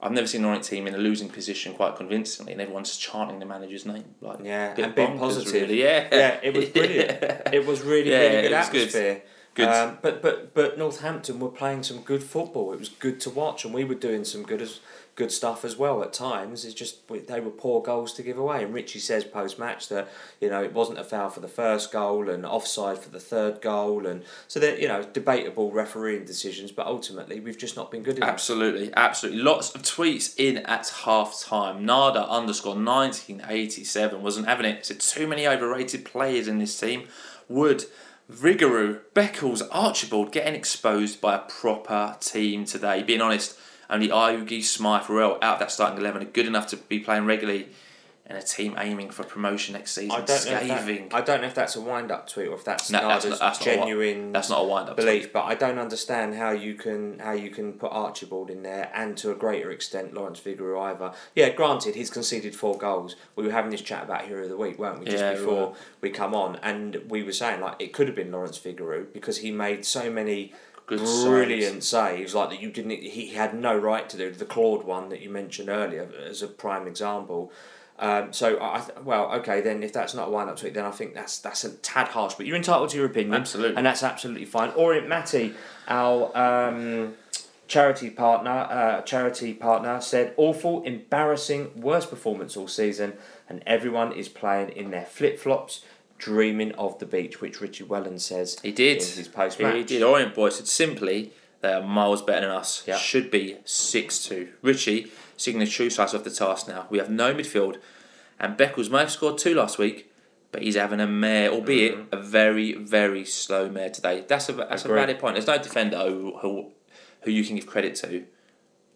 I've never seen an Orient team in a losing position quite convincingly, and everyone's chanting the manager's name. Like, yeah, and being positive. Really. Yeah. yeah, it was brilliant. It was really, yeah, really good atmosphere. Good. Good. Um, but but but Northampton were playing some good football. It was good to watch, and we were doing some good as good stuff as well at times. It's just they were poor goals to give away. And Richie says post match that, you know, it wasn't a foul for the first goal and offside for the third goal, and so that, you know, debatable refereeing decisions. But ultimately, we've just not been good enough. Absolutely, absolutely. Lots of tweets in at half time. Nada underscore nineteen eighty seven wasn't having it. Said too many overrated players in this team. Wood, Vigouroux, Beckles, Archibald getting exposed by a proper team today. Being honest, only Ogie, Smythe, Rell out of that starting eleven are good enough to be playing regularly in a team aiming for promotion next season. I don't, Scathing. Know, that, I don't know if that's a wind-up tweet or if that's, no, that's not that's genuine not a, that's not a wind-up belief, tweet. But I don't understand how you can how you can put Archibald in there and to a greater extent Lawrence Vigouroux either. Yeah, granted, he's conceded four goals. We were having this chat about Hero of the Week, weren't we, just yeah, before right. we come on, and we were saying, like, it could have been Lawrence Vigouroux because he made so many... Good brilliant saves. saves like that you didn't he had no right to do. The Claude one that you mentioned earlier as a prime example. Um, so I well okay then if that's not a wind up tweet, then I think that's that's a tad harsh, but you're entitled to your opinion. Absolutely. And that's absolutely fine. Orient Matty, our um, charity partner, uh, charity partner said, awful, embarrassing, worst performance all season, and everyone is playing in their flip-flops, dreaming of the beach, which Richie Wellens says he did in his post-match. He did. Orient boys said simply, they are miles better than us. Yep. Should be six two. Richie seeing the true size of the task now. We have no midfield, and Beckles may have scored two last week, but he's having a mare, albeit mm-hmm. a very, very slow mare today. That's a that's Agreed. a valid point. There's no defender who, who who you can give credit to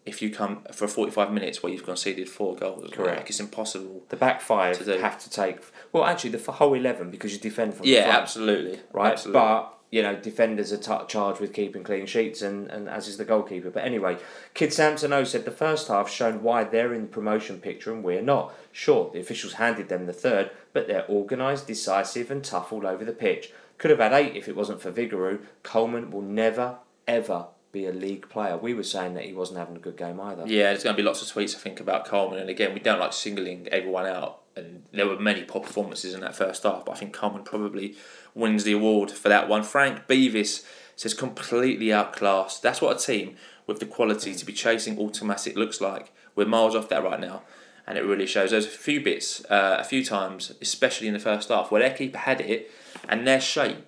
if you come for forty-five minutes where you've conceded four goals. Correct. Like, it's impossible. The back five to have to take... Well, actually, the whole eleven, because you defend from yeah, the front. Yeah, absolutely. Right? Absolutely. But... You know, defenders are t- charged with keeping clean sheets, and, and as is the goalkeeper. But anyway, Kid Sampson-O said the first half shown why they're in the promotion picture and we're not. Sure, the officials handed them the third, but they're organised, decisive and tough all over the pitch. Could have had eight if it wasn't for Vigouroux. Coleman will never, ever be a league player. We were saying that he wasn't having a good game either. Yeah, there's going to be lots of tweets, I think, about Coleman. And again, we don't like singling everyone out. And there were many poor performances in that first half, but I think Coleman probably wins the award for that one. Frank Beavis says completely outclassed. That's what a team with the quality to be chasing automatic looks like. We're miles off that right now, and it really shows. There's a few bits, uh, a few times, especially in the first half, where their keeper had it, and their shape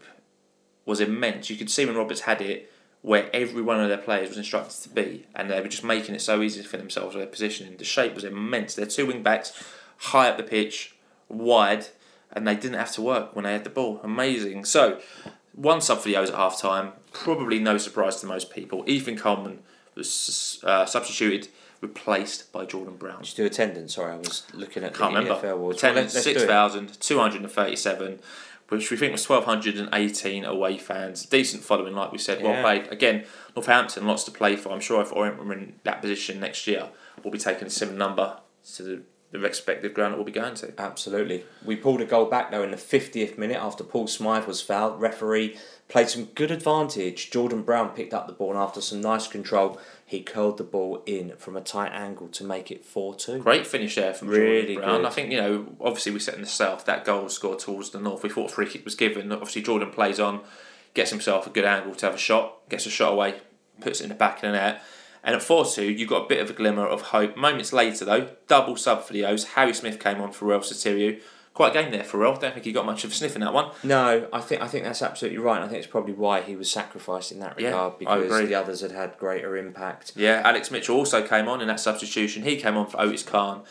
was immense. You could see when Roberts had it, where every one of their players was instructed to be, and they were just making it so easy for themselves with their positioning. The shape was immense. Their two wing backs, high up the pitch, wide, and they didn't have to work when they had the ball. Amazing. So, one sub for the O's at half-time. Probably no surprise to most people. Ethan Coleman was uh, substituted, replaced by Jordan Brown. Did you do attendance? Sorry, I was looking at Can't the remember. E F L awards. Attendance, well, six thousand two hundred thirty-seven, which we think was one thousand two hundred eighteen away fans. Decent following, like we said. Yeah. Well played. Again, Northampton, lots to play for. I'm sure if Orient were in that position next year, we'll be taking a similar number to the the respective ground that we'll be going to. Absolutely. We pulled a goal back though in the fiftieth minute after Paul Smythe was fouled. Referee played some good advantage. Jordan Brown picked up the ball, and after some nice control, he curled the ball in from a tight angle to make it four two. Great finish there from really Jordan Brown. Good. I think, you know, obviously we sit in the south, that goal was scored towards the north. We thought a free kick was given. Obviously Jordan plays on, gets himself a good angle to have a shot, gets a shot away, puts it in the back of the net. And at four two, you got a bit of a glimmer of hope. Moments later, though, double sub for the O's. Harry Smith came on for Ralph Sotirio. Quite a game there for Ralph. Don't think he got much of a sniff in that one. No, I think I think that's absolutely right. And I think it's probably why he was sacrificed in that regard, yeah, because the others had had greater impact. Yeah, Alex Mitchell also came on in that substitution. He came on for Otis Khan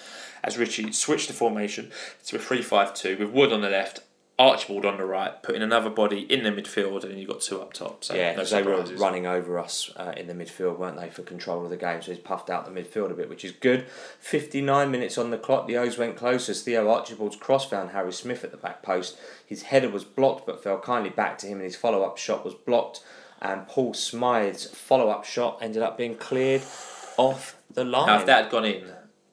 as Richie switched the formation to a three five two with Wood on the left, Archibald on the right, putting another body in the midfield, and then you've got two up top. So yeah, no they were running over us uh, in the midfield, weren't they, for control of the game, so he's puffed out the midfield a bit, which is good. fifty-nine minutes on the clock, the O's went close as Theo Archibald's cross found Harry Smith at the back post. His header was blocked but fell kindly back to him, and his follow-up shot was blocked, and Paul Smythe's follow-up shot ended up being cleared off the line. Now, if that had gone in...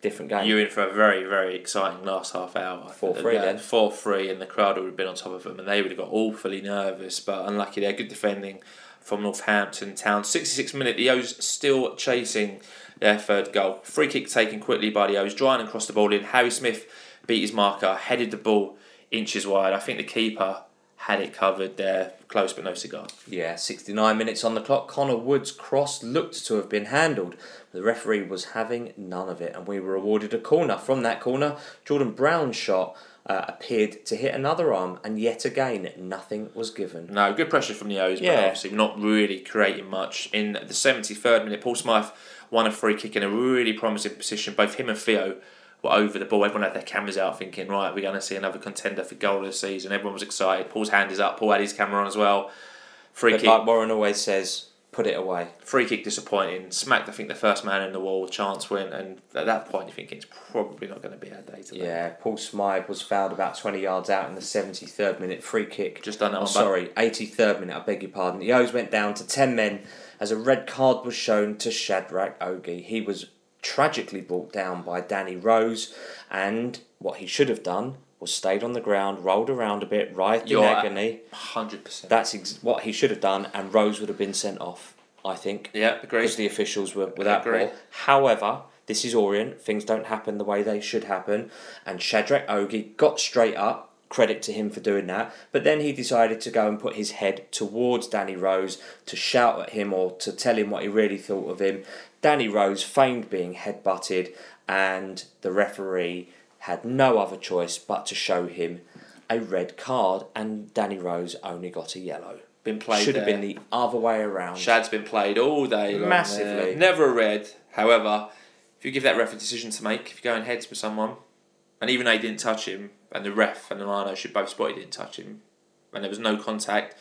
Different game. You're in for a very, very exciting last half hour. four three then. four three, and the crowd would have been on top of them, and they would have got awfully nervous, but unlucky there. Good defending from Northampton Town. sixty-six minute, the O's still chasing their third goal. Free kick taken quickly by the O's. Drinan crossed the ball in. Harry Smith beat his marker, headed the ball inches wide. I think the keeper had it covered there. Close but no cigar. Yeah, sixty-nine minutes on the clock. Connor Wood's cross looked to have been handled. The referee was having none of it, and we were awarded a corner. From that corner, Jordan Brown's shot uh, appeared to hit another arm, and yet again, nothing was given. No, good pressure from the O's, yeah. But obviously not really creating much. In the seventy-third minute, Paul Smythe won a free kick in a really promising position. Both him and Theo were over the ball. Everyone had their cameras out thinking, right, we're going to see another contender for goal of the season. Everyone was excited. Paul's hand is up. Paul had his camera on as well. Free but kick. Like Warren always says, put it away. Free kick disappointing. Smacked, I think, the first man in the wall. Chance win. And at that point, you think it's probably not going to be our day today. Yeah, Paul Smythe was fouled about twenty yards out in the seventy-third minute. Free kick. Just done that one. Oh, sorry, eighty-third minute, I beg your pardon. The O's went down to ten men as a red card was shown to Shadrach Ogie. He was tragically brought down by Danny Rose, and what he should have done was stayed on the ground, rolled around a bit, writhed in agony. one hundred percent. That's ex- what he should have done, and Rose would have been sent off, I think. Yeah, agree. Because the officials were without ball. However, this is Orient. Things don't happen the way they should happen, and Shadrach Ogie got straight up, Credit to him for doing that. But then he decided to go and put his head towards Danny Rose to shout at him or to tell him what he really thought of him. Danny Rose feigned being headbutted, and the referee had no other choice but to show him a red card, and Danny Rose only got a yellow. Been played Should there. have been the other way around. Shad's been played all day long. Massively. There. Never a red. However, if you give that ref a decision to make, if you're going heads with someone, and even they didn't touch him, and the ref and the Lino should both spot he didn't touch him, and there was no contact.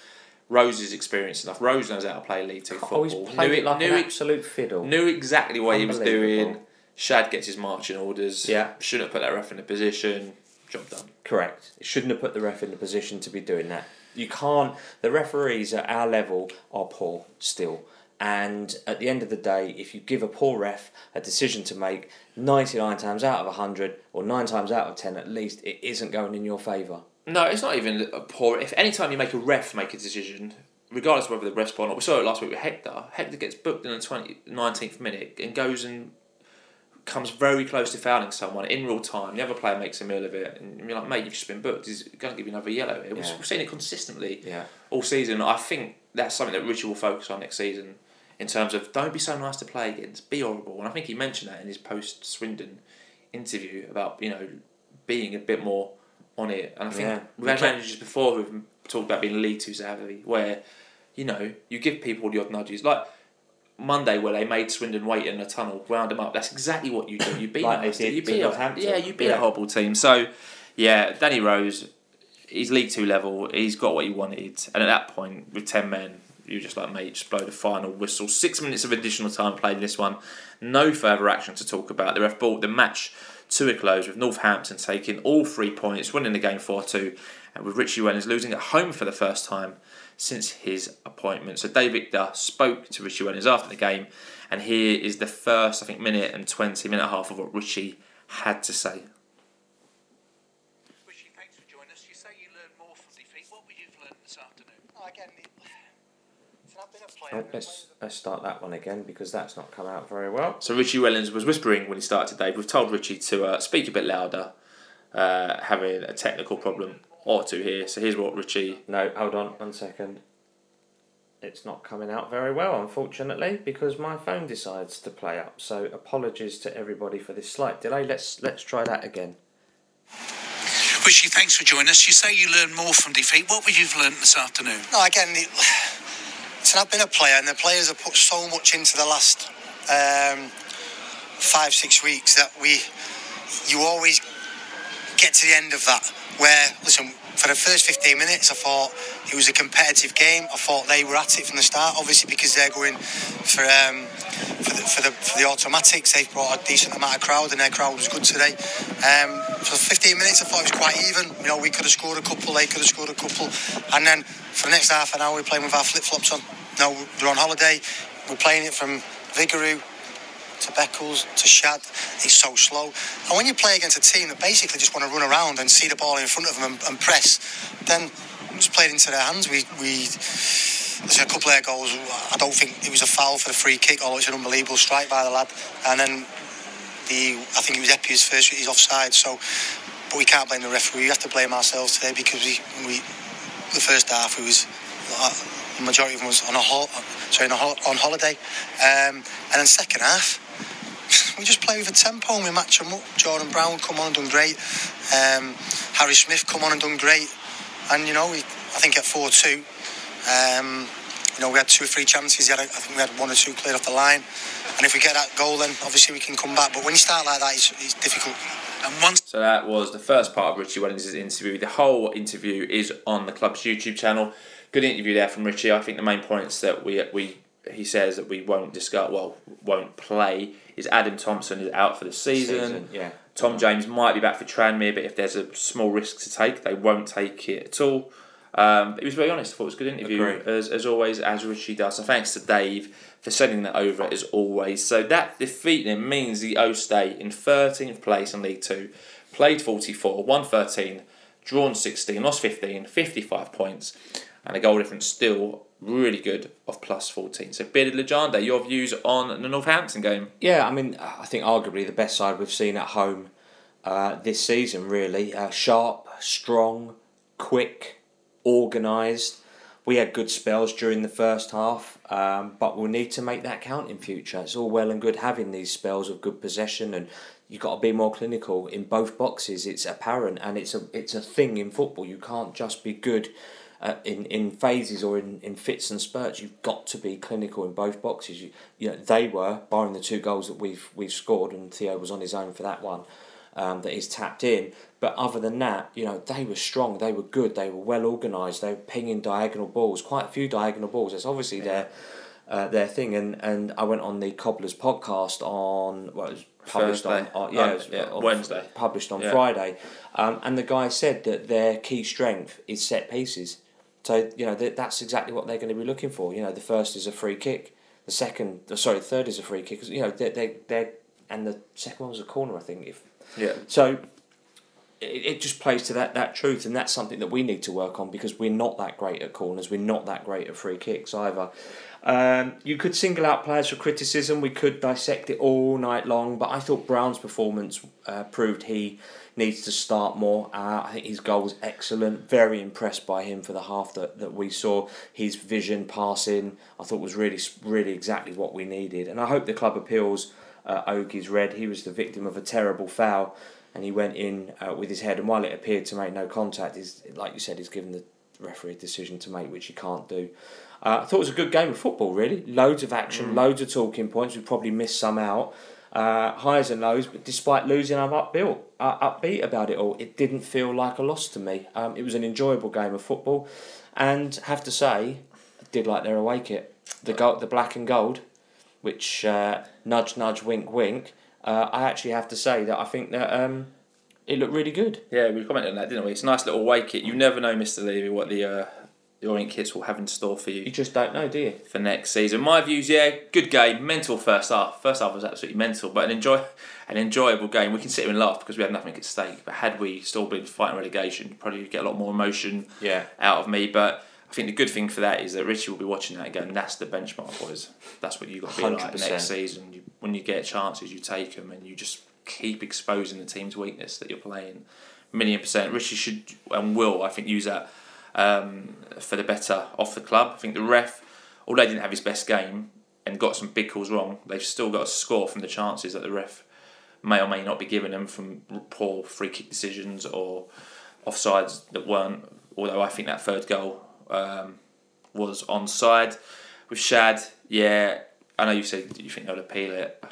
Rose is experienced enough. Rose knows how to play League Two football. Oh, he's played knew it like knew an absolute it, fiddle. Knew exactly what he was doing. Shad gets his marching orders. Yeah. Shouldn't have put that ref in a position. Job done. Correct. It shouldn't have put the ref in the position to be doing that. You can't... The referees at our level are poor still. And at the end of the day, if you give a poor ref a decision to make, ninety-nine times out of one hundred, or nine times out of ten at least, it isn't going in your favour. No, it's not even a poor... If any time you make a ref make a decision, regardless of whether the ref's poor or not, we saw it last week with Hector. Hector gets booked in the nineteenth minute and goes and comes very close to fouling someone in real time. The other player makes a meal of it, and you're like, mate, you've just been booked. He's going to give you another yellow. We've yeah. seen it consistently yeah. all season. I think that's something that Richie will focus on next season, in terms of don't be so nice to play against, be horrible. And I think he mentioned that in his post-Swindon interview about, you know, being a bit more on it. And I think yeah. we've had managers before who've talked about being League Two savvy, where, you know, you give people the odd nudges. Like Monday, where they made Swindon wait in a tunnel, wound them up. That's exactly what you do. You beat like us. You beat a, yeah, you beat yeah. a horrible team. So, yeah, Danny Rose, he's League Two level. He's got what he wanted. And at that point, with ten men, you're just like, mate, just blow the final whistle. Six minutes of additional time played in this one. No further action to talk about. The ref brought the match to a close, with Northampton taking all three points, winning the game four two, and with Richie Wellens losing at home for the first time since his appointment. So Dave Victor spoke to Richie Wellens after the game, and here is the first, I think, minute and twenty, minute and a half of what Richie had to say. Richie, thanks for joining us. You say you learned more from defeat. What would you have learned this afternoon? Oh, again, it... Let's, let's start that one again, because that's not come out very well. So Richie Wellens was whispering when he started today. We've told Richie to uh, speak a bit louder, uh, having a technical problem or two here. So here's what Richie... No, hold on one second. It's not coming out very well, unfortunately, because my phone decides to play up. So apologies to everybody for this slight delay. Let's let's try that again. Richie, thanks for joining us. You say you learn more from defeat. What would you have learned this afternoon? No, again... It... So I've been a player, and the players have put so much into the last um, five, six weeks that we, you always get to the end of that. Where, listen, for the first fifteen minutes, I thought it was a competitive game. I thought they were at it from the start, obviously because they're going for um, for, the, for the for the automatics. They've brought a decent amount of crowd, and their crowd was good today. Um, for fifteen minutes, I thought it was quite even. You know, we could have scored a couple, they could have scored a couple, and then for the next half an hour, we're playing with our flip-flops on. No, they're on holiday. We're playing it from Vigouroux to Beckles to Shad. It's so slow. And when you play against a team that basically just want to run around and see the ball in front of them and, and press, then it was played into their hands. We, we there's a couple of their goals. I don't think it was a foul for the free kick, although it's an unbelievable strike by the lad. And then the I think it was Epia's first. He's offside. So, but we can't blame the referee. We have to blame ourselves today, because we we. The first half, we was the majority of them was on a ho- sorry, on, a ho- on holiday, um, and then second half, we just play with a tempo and we match them up. Jordan Brown come on and done great. Um, Harry Smith come on and done great, and you know we, I think at four two, um, you know we had two or three chances. Had a, I think we had one or two cleared off the line, and if we get that goal, then obviously we can come back. But when you start like that, it's, it's difficult. So that was the first part of Richie Wellens' interview. The whole interview is on the club's YouTube channel. Good interview there from Richie. I think the main points that we we he says that we won't discuss, well, won't play, is Adam Thompson is out for the season. season yeah. Tom James might be back for Tranmere, but if there's a small risk to take, they won't take it at all. Um, he was very honest. I thought it was a good interview, as, as always, as Richie does. So thanks to Dave for sending that over, as always. So that defeat then means the O stay in thirteenth place in League Two. Played forty-four, won thirteen, drawn sixteen, lost fifteen, fifty-five points, and a goal difference still really good of plus fourteen. So Bearded Legende, your views on the Northampton game? Yeah, I mean, I think arguably the best side we've seen at home uh, this season, really. Uh, sharp, strong, quick, organised. We had good spells during the first half, um, but we'll need to make that count in future. It's all well and good having these spells of good possession, and you've got to be more clinical in both boxes. It's apparent, and it's a it's a thing in football. You can't just be good uh, in, in phases or in, in fits and spurts. You've got to be clinical in both boxes. You, you know, they were, barring the two goals that we've we've scored, and Theo was on his own for that one um, that he's tapped in. But other than that, you know, they were strong, they were good, they were well organised, they were pinging diagonal balls, quite a few diagonal balls. That's obviously yeah. their uh, their thing. And, and I went on the Cobblers podcast on, well, it was published Thursday. on, uh, yeah, um, it was, yeah on, Wednesday. Published on yeah. Friday. Um, and the guy said that their key strength is set pieces. So, you know, th- that's exactly what they're going to be looking for. You know, the first is a free kick, the second, sorry, the third is a free kick. You know, they're, they're, they're, and the second one was a corner, I think. If yeah. So, it just plays to that, that truth, and that's something that we need to work on, because we're not that great at corners, we're not that great at free kicks either. Um, you could single out players for criticism, we could dissect it all night long, but I thought Brown's performance uh, proved he needs to start more. Uh, I think his goal was excellent, very impressed by him for the half that, that we saw. His vision, passing, I thought was really, really exactly what we needed, and I hope the club appeals uh, Ogie's red. He was the victim of a terrible foul, and he went in uh, with his head, and while it appeared to make no contact, is like you said, he's given the referee a decision to make, which he can't do. Uh, I thought it was a good game of football, really. Loads of action, mm. loads of talking points. We probably missed some out. Uh, highs and lows, but despite losing, I'm upbeat, uh, upbeat about it all. It didn't feel like a loss to me. Um, it was an enjoyable game of football, and have to say, I did like their away kit. The, go- the black and gold, which uh, nudge, nudge, wink, wink, Uh, I actually have to say that I think that um, it looked really good. Yeah, we commented on that, didn't we? It's a nice little away kit. You never know, Mister Levy, what the, uh, the Orient kits will have in store for you. You just don't know, do you? For next season. My views, yeah, good game. Mental first half. First half was absolutely mental, but an enjoy an enjoyable game. We can sit here and laugh because we had nothing at stake. But had we still been fighting relegation, probably get a lot more emotion yeah. out of me. But I think the good thing for that is that Richie will be watching that and going, that's the benchmark, boys. That's what you've got to be like next season. You When you get chances, you take them, and you just keep exposing the team's weakness that you're playing. Million percent. Richie should and will, I think, use that um, for the better off the club. I think the ref, although he didn't have his best game and got some big calls wrong, they've still got a score from the chances that the ref may or may not be giving them from poor free kick decisions or offsides that weren't. Although I think that third goal um, was onside. With Shad, yeah. I know you said you think they'll appeal it.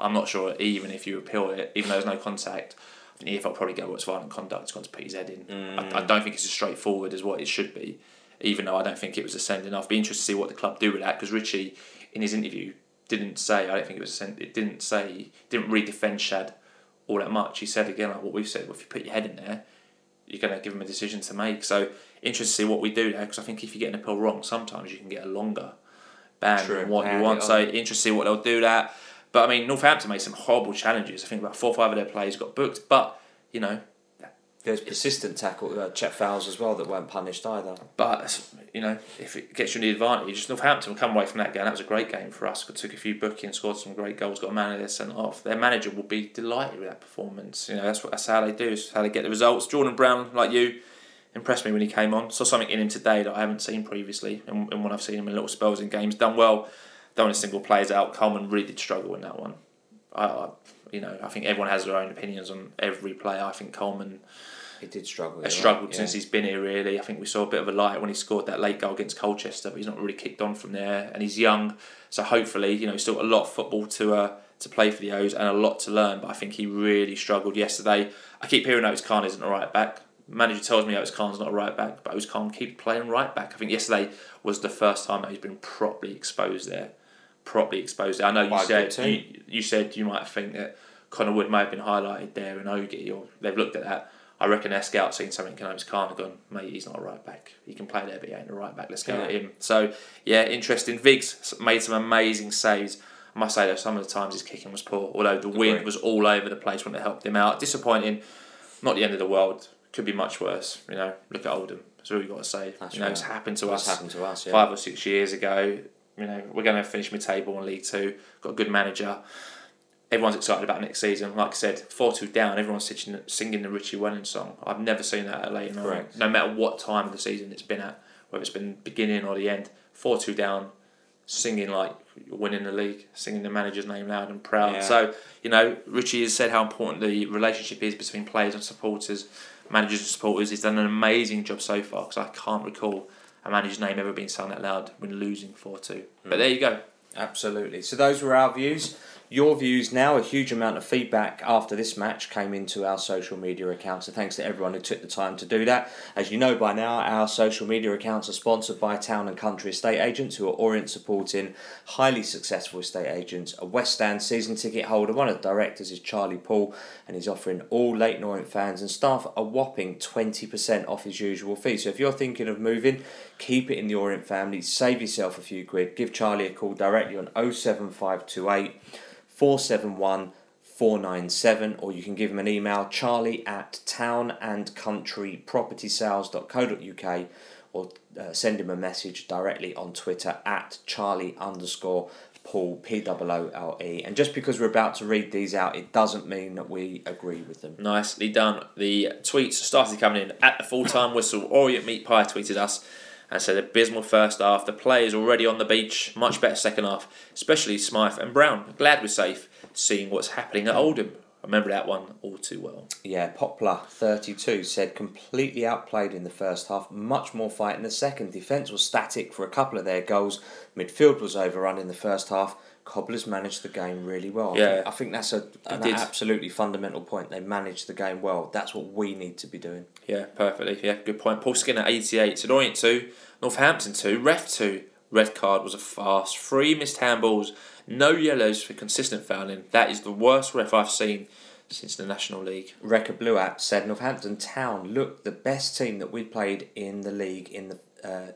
I'm not sure even if you appeal it, even though there's no contact, I think the E F L probably go, well, it's violent conduct, it's gone to put his head in. Mm. I, I don't think it's as straightforward as what it should be, even though I don't think it was a sending off. I'd be interested to see what the club do with that, because Richie, in his interview, didn't say, I don't think it was a send, it didn't say, didn't really defend Shad all that much. He said, again, like what we've said, well, if you put your head in there, you're going to give him a decision to make. So, interested to see what we do there, because I think if you get an appeal wrong, sometimes you can get a longer ban and what you want, so interesting to see what they'll do that. But I mean, Northampton made some horrible challenges. I think about four or five of their players got booked, but you know, there's persistent tackle uh, check fouls as well that weren't punished either. But you know, if it gets you the advantage, Northampton will come away from that game. That was a great game for us. We took a few bookings, scored some great goals, got a man of their sent off. Their manager will be delighted with that performance. You know, that's what that's how they do. It's how they get the results. Jordan Brown, like you, impressed me when he came on. Saw something in him today that I haven't seen previously, and, and when I've seen him in little spells in games, done well. Done a single players out. Coleman really did struggle in that one. I, I, you know, I think everyone has their own opinions on every player. I think Coleman, he did struggle. Has struggled right? yeah. since he's been here. Really, I think we saw a bit of a light when he scored that late goal against Colchester, but he's not really kicked on from there. And he's young, so hopefully, you know, still a lot of football to uh, to play for the O's and a lot to learn. But I think he really struggled yesterday. I keep hearing Otis Khan isn't a right back. Manager tells me Otis Khan's not a right back, but Otis Khan keep playing right back. I think yesterday was the first time that he's been properly exposed there. Properly exposed there. I know you Quite said you, you said you might think that Connor Wood may have been highlighted there in Ogie, or they've looked at that. I reckon their scout's seen something in Otis Khan and gone, mate, he's not a right back. He can play there, but he ain't a right back. Let's go yeah. at him. So, yeah, interesting. Viggs made some amazing saves. I must say, though, some of the times his kicking was poor, although the Good wind was all over the place when it helped him out. Disappointing. Not the end of the world. Could be much worse, you know. Look at Oldham. That's all you've got to say. That's you know, right. It's happened to That's us. Happened to us yeah. Five or six years ago. You know, we're going to finish mid-table in League Two. Got a good manager. everyone's excited about next season. Like I said, four two down, everyone's singing the Richie Wellens song. I've never seen that at Leyton Orient, no matter what time of the season it's been at, whether it's been beginning or the end. four two down, singing like winning the league, singing the manager's name loud and proud. Yeah. So, you know, Richie has said how important the relationship is between players and supporters, managers and supporters. He's done an amazing job so far, because I can't recall a manager's name ever being sung that loud when losing four two. Mm. But there you go. Absolutely. So those were our views. Your views now. A huge amount of feedback after this match came into our social media accounts, and thanks to everyone who took the time to do that. As you know by now, our social media accounts are sponsored by Town and Country Estate Agents, who are Orient supporting, highly successful estate agents, a West End season ticket holder. One of the directors is Charlie Paul, and he's offering all Leyton Orient fans and staff a whopping twenty percent off his usual fee. So if you're thinking of moving, keep it in the Orient family, save yourself a few quid, give Charlie a call directly on oh seven five two eight four seven one four nine seven, or you can give him an email, charlie at townandcountrypropertysales.co.uk, or uh, send him a message directly on Twitter at charlie underscore Paul, P O O L E. And just because we're about to read these out, it doesn't mean that we agree with them. Nicely done. The tweets started coming in. At the full-time whistle, Orient Meat Pie tweeted us and said, abysmal first half, the players already on the beach, much better second half, especially Smythe and Brown. Glad we're safe, seeing what's happening at Oldham. I remember that one all too well. Yeah, Poplar thirty-two said, completely outplayed in the first half, much more fight in the second. Defence was static for a couple of their goals, midfield was overrun in the first half. Cobblers managed the game really well. I, yeah. think, I think that's a, an absolutely fundamental point. They managed the game well. That's what we need to be doing. Yeah, perfectly. Yeah, good point. Paul Skinner, eighty-eight. Said Orient two, Northampton two, Ref two. Red card was a farce. Three missed handballs, no yellows for consistent fouling. That is the worst ref I've seen since the National League. Rekha Bluat said Northampton Town looked the best team that we played in the league in the uh,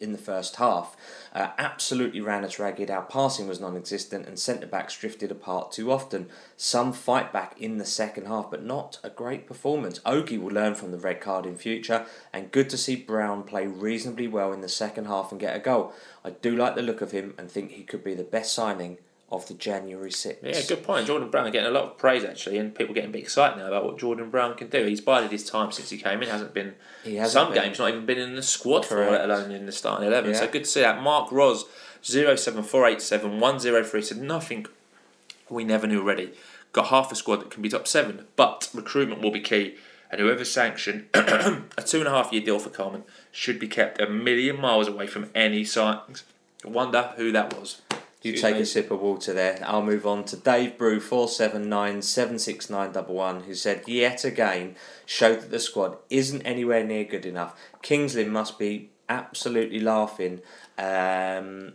in the first half. Uh, absolutely ran us ragged. Our passing was non-existent and centre-backs drifted apart too often. Some fight back in the second half, but not a great performance. Ogie will learn from the red card in future, and good to see Brown play reasonably well in the second half and get a goal. I do like the look of him and think he could be the best signing of the January sixth. Yeah, good point. Jordan Brown getting a lot of praise, actually, and people getting a bit excited now about what Jordan Brown can do. He's bided his time since he came in. Hasn't been he hasn't some been. games, not even been in the squad, for, let alone in the starting eleven. Yeah. So good to see that. Mark Ross, zero seven four eight seven one zero three, said nothing we never knew already. Got half a squad that can be top seven, but recruitment will be key, and whoever sanctioned a two and a half year deal for Coleman should be kept a million miles away from any signings. I wonder who that was. You Excuse take me. a sip of water there. I'll move on to Dave Brew, four seven nine seven six nine one one, who said, yet again, showed that the squad isn't anywhere near good enough. Kingsley must be absolutely laughing. Um...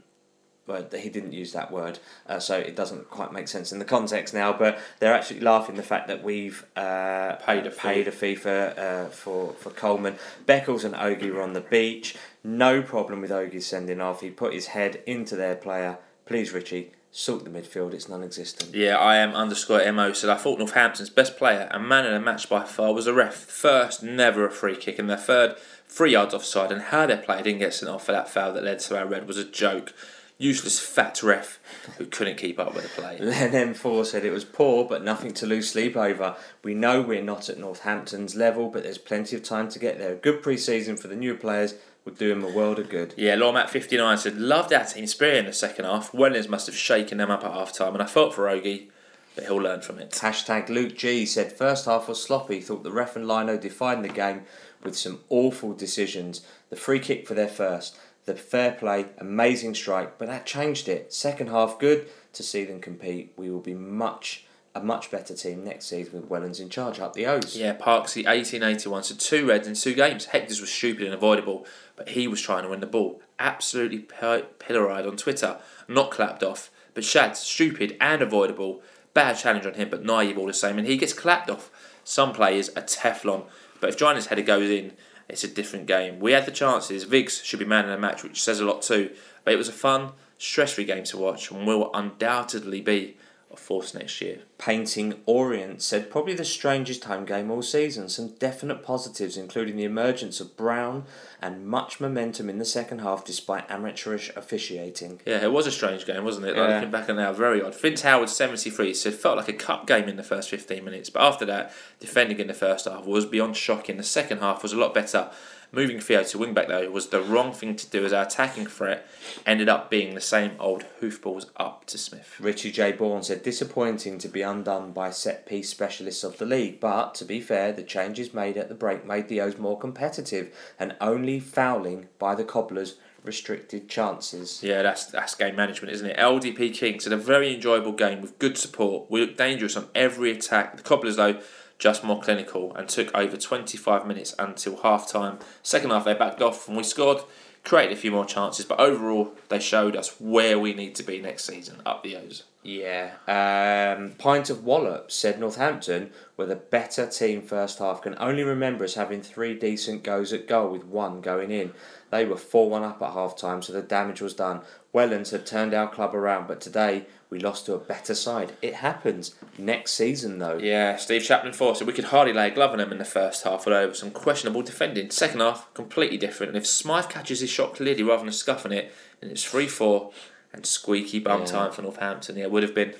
But he didn't use that word, uh, so it doesn't quite make sense in the context now. But they're actually laughing the fact that we've uh, paid a fee. paid a fee for uh, for for Coleman. Beckles and Ogie were on the beach. No problem with Ogie sending off. He put his head into their player. Please, Richie, sort the midfield. It's non-existent. Yeah, I am underscore mo said I thought Northampton's best player and man in the match by far was the ref. First, never a free kick, and their third, three yards offside. And how their player didn't get sent off for that foul that led to our red was a joke. Useless fat ref who couldn't keep up with the play. Len M four said it was poor, but nothing to lose sleep over. We know we're not at Northampton's level, but there's plenty of time to get there. A good pre-season for the new players would do them a world of good. Yeah, Lawmat fifty-nine said, loved our team spirit in the second half. Wellens must have shaken them up at half-time, and I felt for Ogie, but he'll learn from it. Hashtag Luke G said, first half was sloppy. Thought the ref and Lino defined the game with some awful decisions. The free kick for their first. The fair play, amazing strike, but that changed it. Second half, good to see them compete. We will be much a much better team next season with Wellens in charge up the O's. Yeah, Parksy eighteen eighty-one, so two reds in two games. Hector's was stupid and avoidable, but he was trying to win the ball. Absolutely pilloried on Twitter, not clapped off. But Shad's stupid and avoidable. Bad challenge on him, but naive all the same, and he gets clapped off. Some players are Teflon, but if Drynan's header goes in, it's a different game. We had the chances. Viggs should be man in the match, which says a lot too. But it was a fun, stress-free game to watch and will undoubtedly be a force next year. Painting Orient said, probably the strangest home game all season. Some definite positives, including the emergence of Brown and much momentum in the second half despite amateurish officiating. Yeah, it was a strange game, wasn't it? Like, yeah. Looking back on now, very odd. Vince Howard, seventy-three, said, felt like a cup game in the first fifteen minutes, but after that, defending in the first half was beyond shocking. The second half was a lot better. Moving Theo to wing-back, though, was the wrong thing to do, as our attacking threat ended up being the same old hoofballs up to Smith. Richie J. Bourne said, disappointing to be undone by set-piece specialists of the league, but, to be fair, the changes made at the break made the O's more competitive, and only fouling by the Cobblers restricted chances. Yeah, that's that's game management, isn't it? L D P King said, a very enjoyable game with good support. We looked dangerous on every attack. The Cobblers, though, just more clinical and took over twenty-five minutes until half-time. Second half, they backed off and we scored, created a few more chances, but overall, they showed us where we need to be next season, up the O's. Yeah. Um, Pint of Wallop said Northampton were the better team first half. Can only remember us having three decent goes at goal with one going in. They were four one up at half-time, so the damage was done. Wellens had turned our club around, but today we lost to a better side. It happens next season, though. Yeah, Steve Chaplin four said we could hardly lay a glove on them in the first half, although it was some questionable defending. Second half, completely different. And if Smythe catches his shot clearly rather than scuffing it, then it's three four and squeaky bum yeah. time for Northampton. Yeah, it would have been.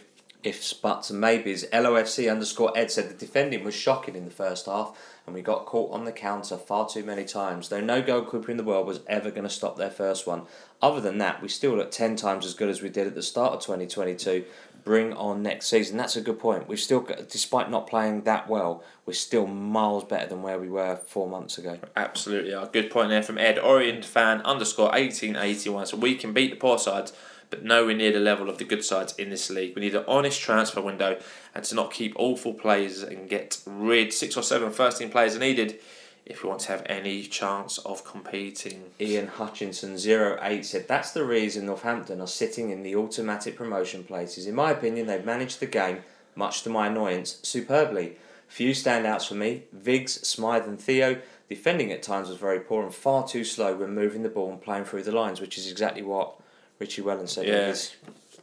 Ifs, buts and maybes. L O F C underscore Ed said the defending was shocking in the first half and we got caught on the counter far too many times, though no goalkeeper in the world was ever going to stop their first one. Other than that, we still look ten times as good as we did at the start of twenty twenty-two. Bring on next season. That's a good point. We've still, despite not playing that well, we're still miles better than where we were four months ago. Absolutely. A good point there from Ed. Orient fan underscore eighteen eighty-one. So we can beat the poor sides, but nowhere near the level of the good sides in this league. We need an honest transfer window and to not keep awful players and get rid. Six or seven first-team players are needed if we want to have any chance of competing. Ian Hutchinson, oh eight, said, that's the reason Northampton are sitting in the automatic promotion places. In my opinion, they've managed the game, much to my annoyance, superbly. Few standouts for me, Viggs, Smythe and Theo. Defending at times was very poor and far too slow when moving the ball and playing through the lines, which is exactly what Richie Wellens said. Yeah,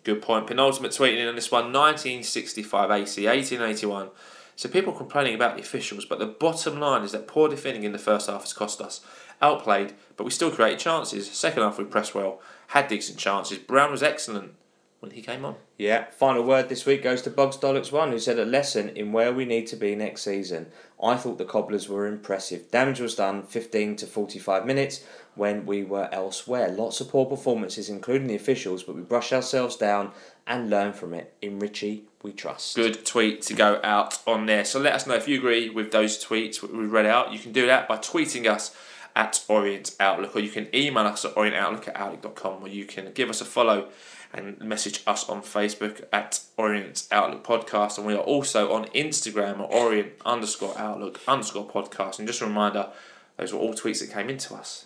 good point. Penultimate tweeting in on this one, nineteen sixty-five A C, eighteen eighty-one. So people complaining about the officials, but the bottom line is that poor defending in the first half has cost us. Outplayed, but we still created chances. Second half we pressed well, had decent chances. Brown was excellent when he came on. Yeah, final word this week goes to Boggs Dollox one, who said a lesson in where we need to be next season. I thought the Cobblers were impressive. Damage was done fifteen to forty-five minutes when we were elsewhere. Lots of poor performances, including the officials, but we brush ourselves down and learn from it. In Richie, we trust. Good tweet to go out on there. So let us know if you agree with those tweets we read out. You can do that by tweeting us at Orient Outlook, or you can email us at orient outlook at outlook dot com, or you can give us a follow and message us on Facebook at Orient Outlook Podcast, and we are also on Instagram at Orient underscore Outlook underscore Podcast. And just a reminder, those were all tweets that came into us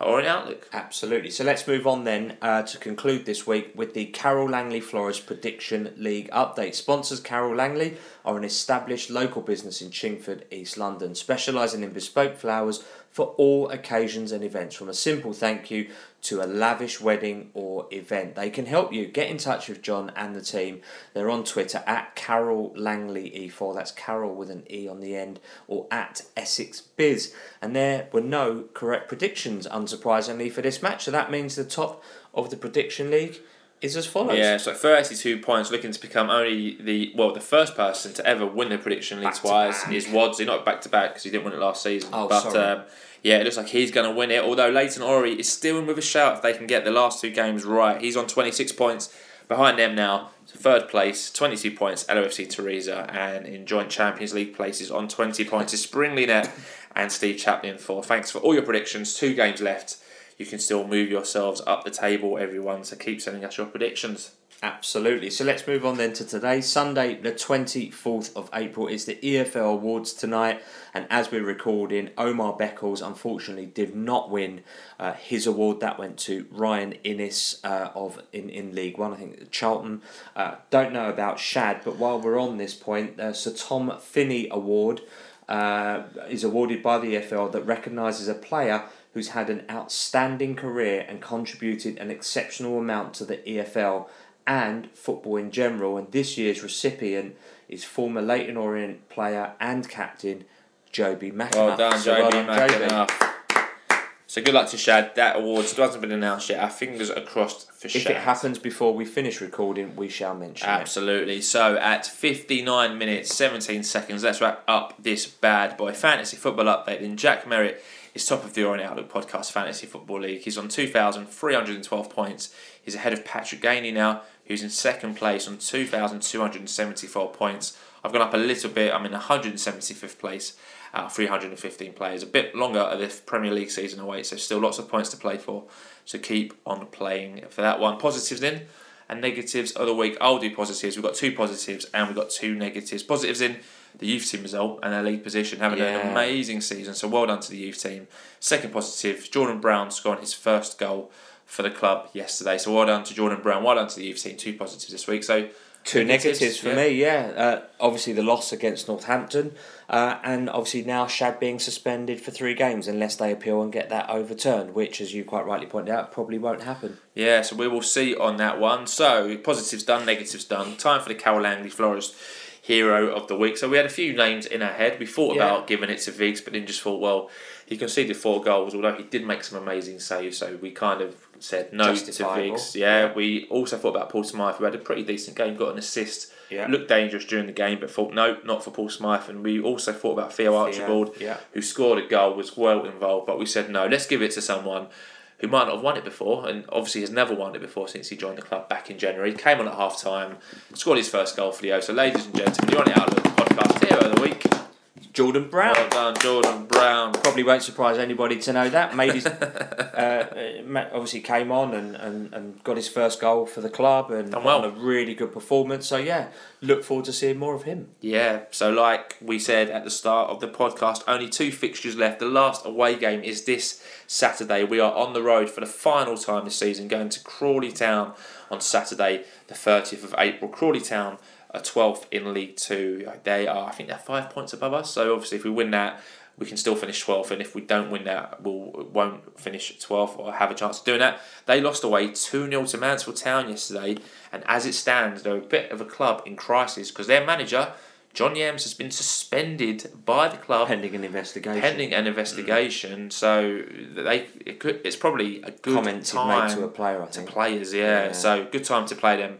at Orient Outlook. Absolutely. So let's move on then uh, to conclude this week with the Carol Langley Flores Prediction League update. Sponsors Carol Langley are an established local business in Chingford, East London, specialising in bespoke flowers for all occasions and events, from a simple thank you to a lavish wedding or event. They can help you. Get in touch with John and the team. They're on Twitter at Carol Langley E four, that's Carol with an E on the end, or at Essex Biz. And there were no correct predictions, unsurprisingly, for this match, so that means the top of the prediction league is as follows. Yeah, so thirty-two points, looking to become only the well the first person to ever win the prediction league twice is Wadsley, not back to back because he didn't win it last season. Oh, but sorry. Um, yeah, it looks like he's going to win it. Although Leyton Orient is still in with a shout if they can get the last two games right. He's on twenty-six points behind them now. Third place, twenty-two points, L O F C Teresa, and in joint Champions League places on twenty points is Springleynette and Steve Chaplin for. Thanks for all your predictions. Two games left. You can still move yourselves up the table, everyone, so keep sending us your predictions. Absolutely. So let's move on then to today. Sunday, the twenty-fourth of April, is the E F L Awards tonight. And as we're recording, Omar Beckles unfortunately did not win uh, his award. That went to Ryan Innes uh, of in, in League One, I think, Charlton. Uh, don't know about Shad, but while we're on this point, uh, Sir Tom Finney Award uh, is awarded by the E F L that recognises a player who's had an outstanding career and contributed an exceptional amount to the E F L and football in general, and this year's recipient is former Leyton Orient player and captain Joby McEnough. Well done, so Joby well McEnough. So good luck to Shad. That award still hasn't been announced yet. Our fingers are crossed for Shad. If it happens before we finish recording, we shall mention Absolutely. it. Absolutely. So at fifty-nine minutes, seventeen seconds, let's wrap up this bad boy. Fantasy football update. Then Jack Merritt is top of the Orient Outlook podcast Fantasy Football League. He's on two thousand three hundred twelve points. He's ahead of Patrick Gainey now, who's in second place on two thousand two hundred seventy-four points. I've gone up a little bit. I'm in one hundred seventy-fifth place out of three hundred fifteen players. A bit longer this Premier League season away, so still lots of points to play for. So keep on playing for that one. Positives in and negatives of the week. I'll do positives. We've got two positives and we've got two negatives. Positives in the youth team result and their league position, having yeah. an amazing season. So well done to the youth team. Second positive, Jordan Brown scoring his first goal for the club yesterday. So well done to Jordan Brown. Well done to the youth team. Two positives this week. So Two negatives, negatives for yeah. me, yeah. Uh, obviously, the loss against Northampton, uh, and obviously now Shad being suspended for three games unless they appeal and get that overturned, which, as you quite rightly pointed out, probably won't happen. Yeah, so we will see on that one. So, positives done, negatives done. Time for the Cal Langley Florist Hero of the Week. So, we had a few names in our head. We thought yeah. about giving it to Viggs, but then just thought, well, he conceded four goals, although he did make some amazing saves, so we kind of said no to Viggs. Yeah, we also thought about Paul Smythe, who had a pretty decent game, got an assist, yeah. looked dangerous during the game, but thought, no, not for Paul Smythe. And we also thought about Theo Archibald, yeah. Yeah. who scored a goal, was well involved, but we said, no, let's give it to someone who might not have won it before, and obviously has never won it before since he joined the club back in January. Came on at half-time, scored his first goal for Leo. So, ladies and gentlemen, you're on the Outlook Podcast Hero of the Week. Jordan Brown. Well done, Jordan Brown. Probably won't surprise anybody to know that. Made his, uh, obviously came on and, and, and got his first goal for the club and done well. A really good performance. So yeah, look forward to seeing more of him. Yeah, so like we said at the start of the podcast, only two fixtures left. The last away game is this Saturday. We are on the road for the final time this season, going to Crawley Town on Saturday the thirtieth of April. Crawley Town are twelfth in League Two. They are, I think they're five points above us. So obviously if we win that, we can still finish twelfth. And if we don't win that, we we'll, won't finish twelfth or have a chance of doing that. They lost away two nil to Mansfield Town yesterday. And as it stands, they're a bit of a club in crisis because their manager, John Yams, has been suspended by the club. Pending an investigation. Pending an investigation. Mm. So they it could, it's probably a good Comments time made to, a player, I think. to players. Yeah. yeah, so good time to play them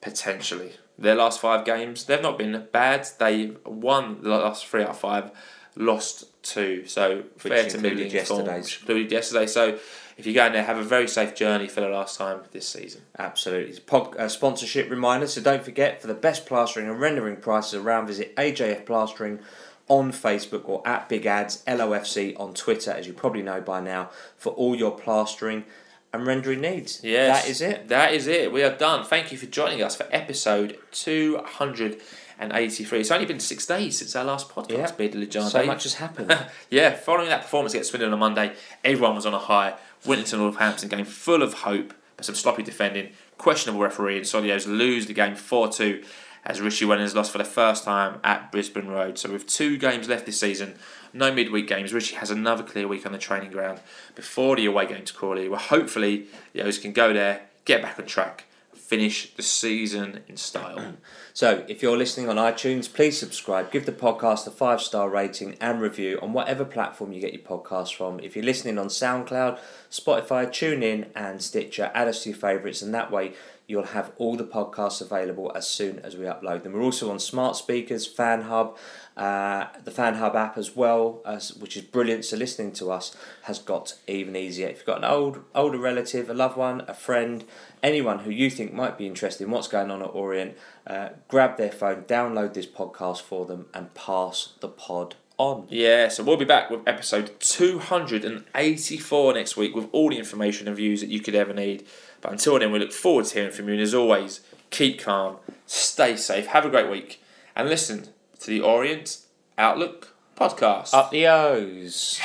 potentially. Their last five games, they've not been bad. They won the last three out of five, lost two. So Which fair to included yesterday's. Included yesterday. So if you go in there, have a very safe journey for the last time this season. Absolutely. Pod, uh, sponsorship reminder. So don't forget, for the best plastering and rendering prices around, visit A J F Plastering on Facebook or at Big Ads, L O F C on Twitter, as you probably know by now, for all your plastering and rendering needs. Yes. That is it. That is it. We are done. Thank you for joining us for episode two hundred eighty-three. It's only been six days since our last podcast. Yeah. Be Legende. So much has happened. yeah, following that performance against Swindon on Monday, everyone was on a high. Winton Northampton game full of hope, but some sloppy defending, questionable refereeing. Solios lose the game four two as Richie Wellens lost for the first time at Brisbane Road. So with two games left this season, no midweek games. Richie has another clear week on the training ground before the away game to Crawley, where hopefully the O's can go there, get back on track, finish the season in style. So, if you're listening on iTunes, please subscribe, give the podcast a five-star rating and review on whatever platform you get your podcast from. If you're listening on SoundCloud, Spotify, TuneIn and Stitcher, add us to your favourites, and that way you'll have all the podcasts available as soon as we upload them. We're also on smart speakers, Fan Hub, uh, the Fan Hub app as well, uh, which is brilliant. So listening to us has got even easier. If you've got an old, older relative, a loved one, a friend, anyone who you think might be interested in what's going on at Orient, uh, grab their phone, download this podcast for them and pass the pod on. Yeah, so we'll be back with episode two hundred eighty-four next week with all the information and views that you could ever need. But until then, we look forward to hearing from you. And as always, keep calm, stay safe, have a great week, and listen to the Orient Outlook Podcast. Up the O's.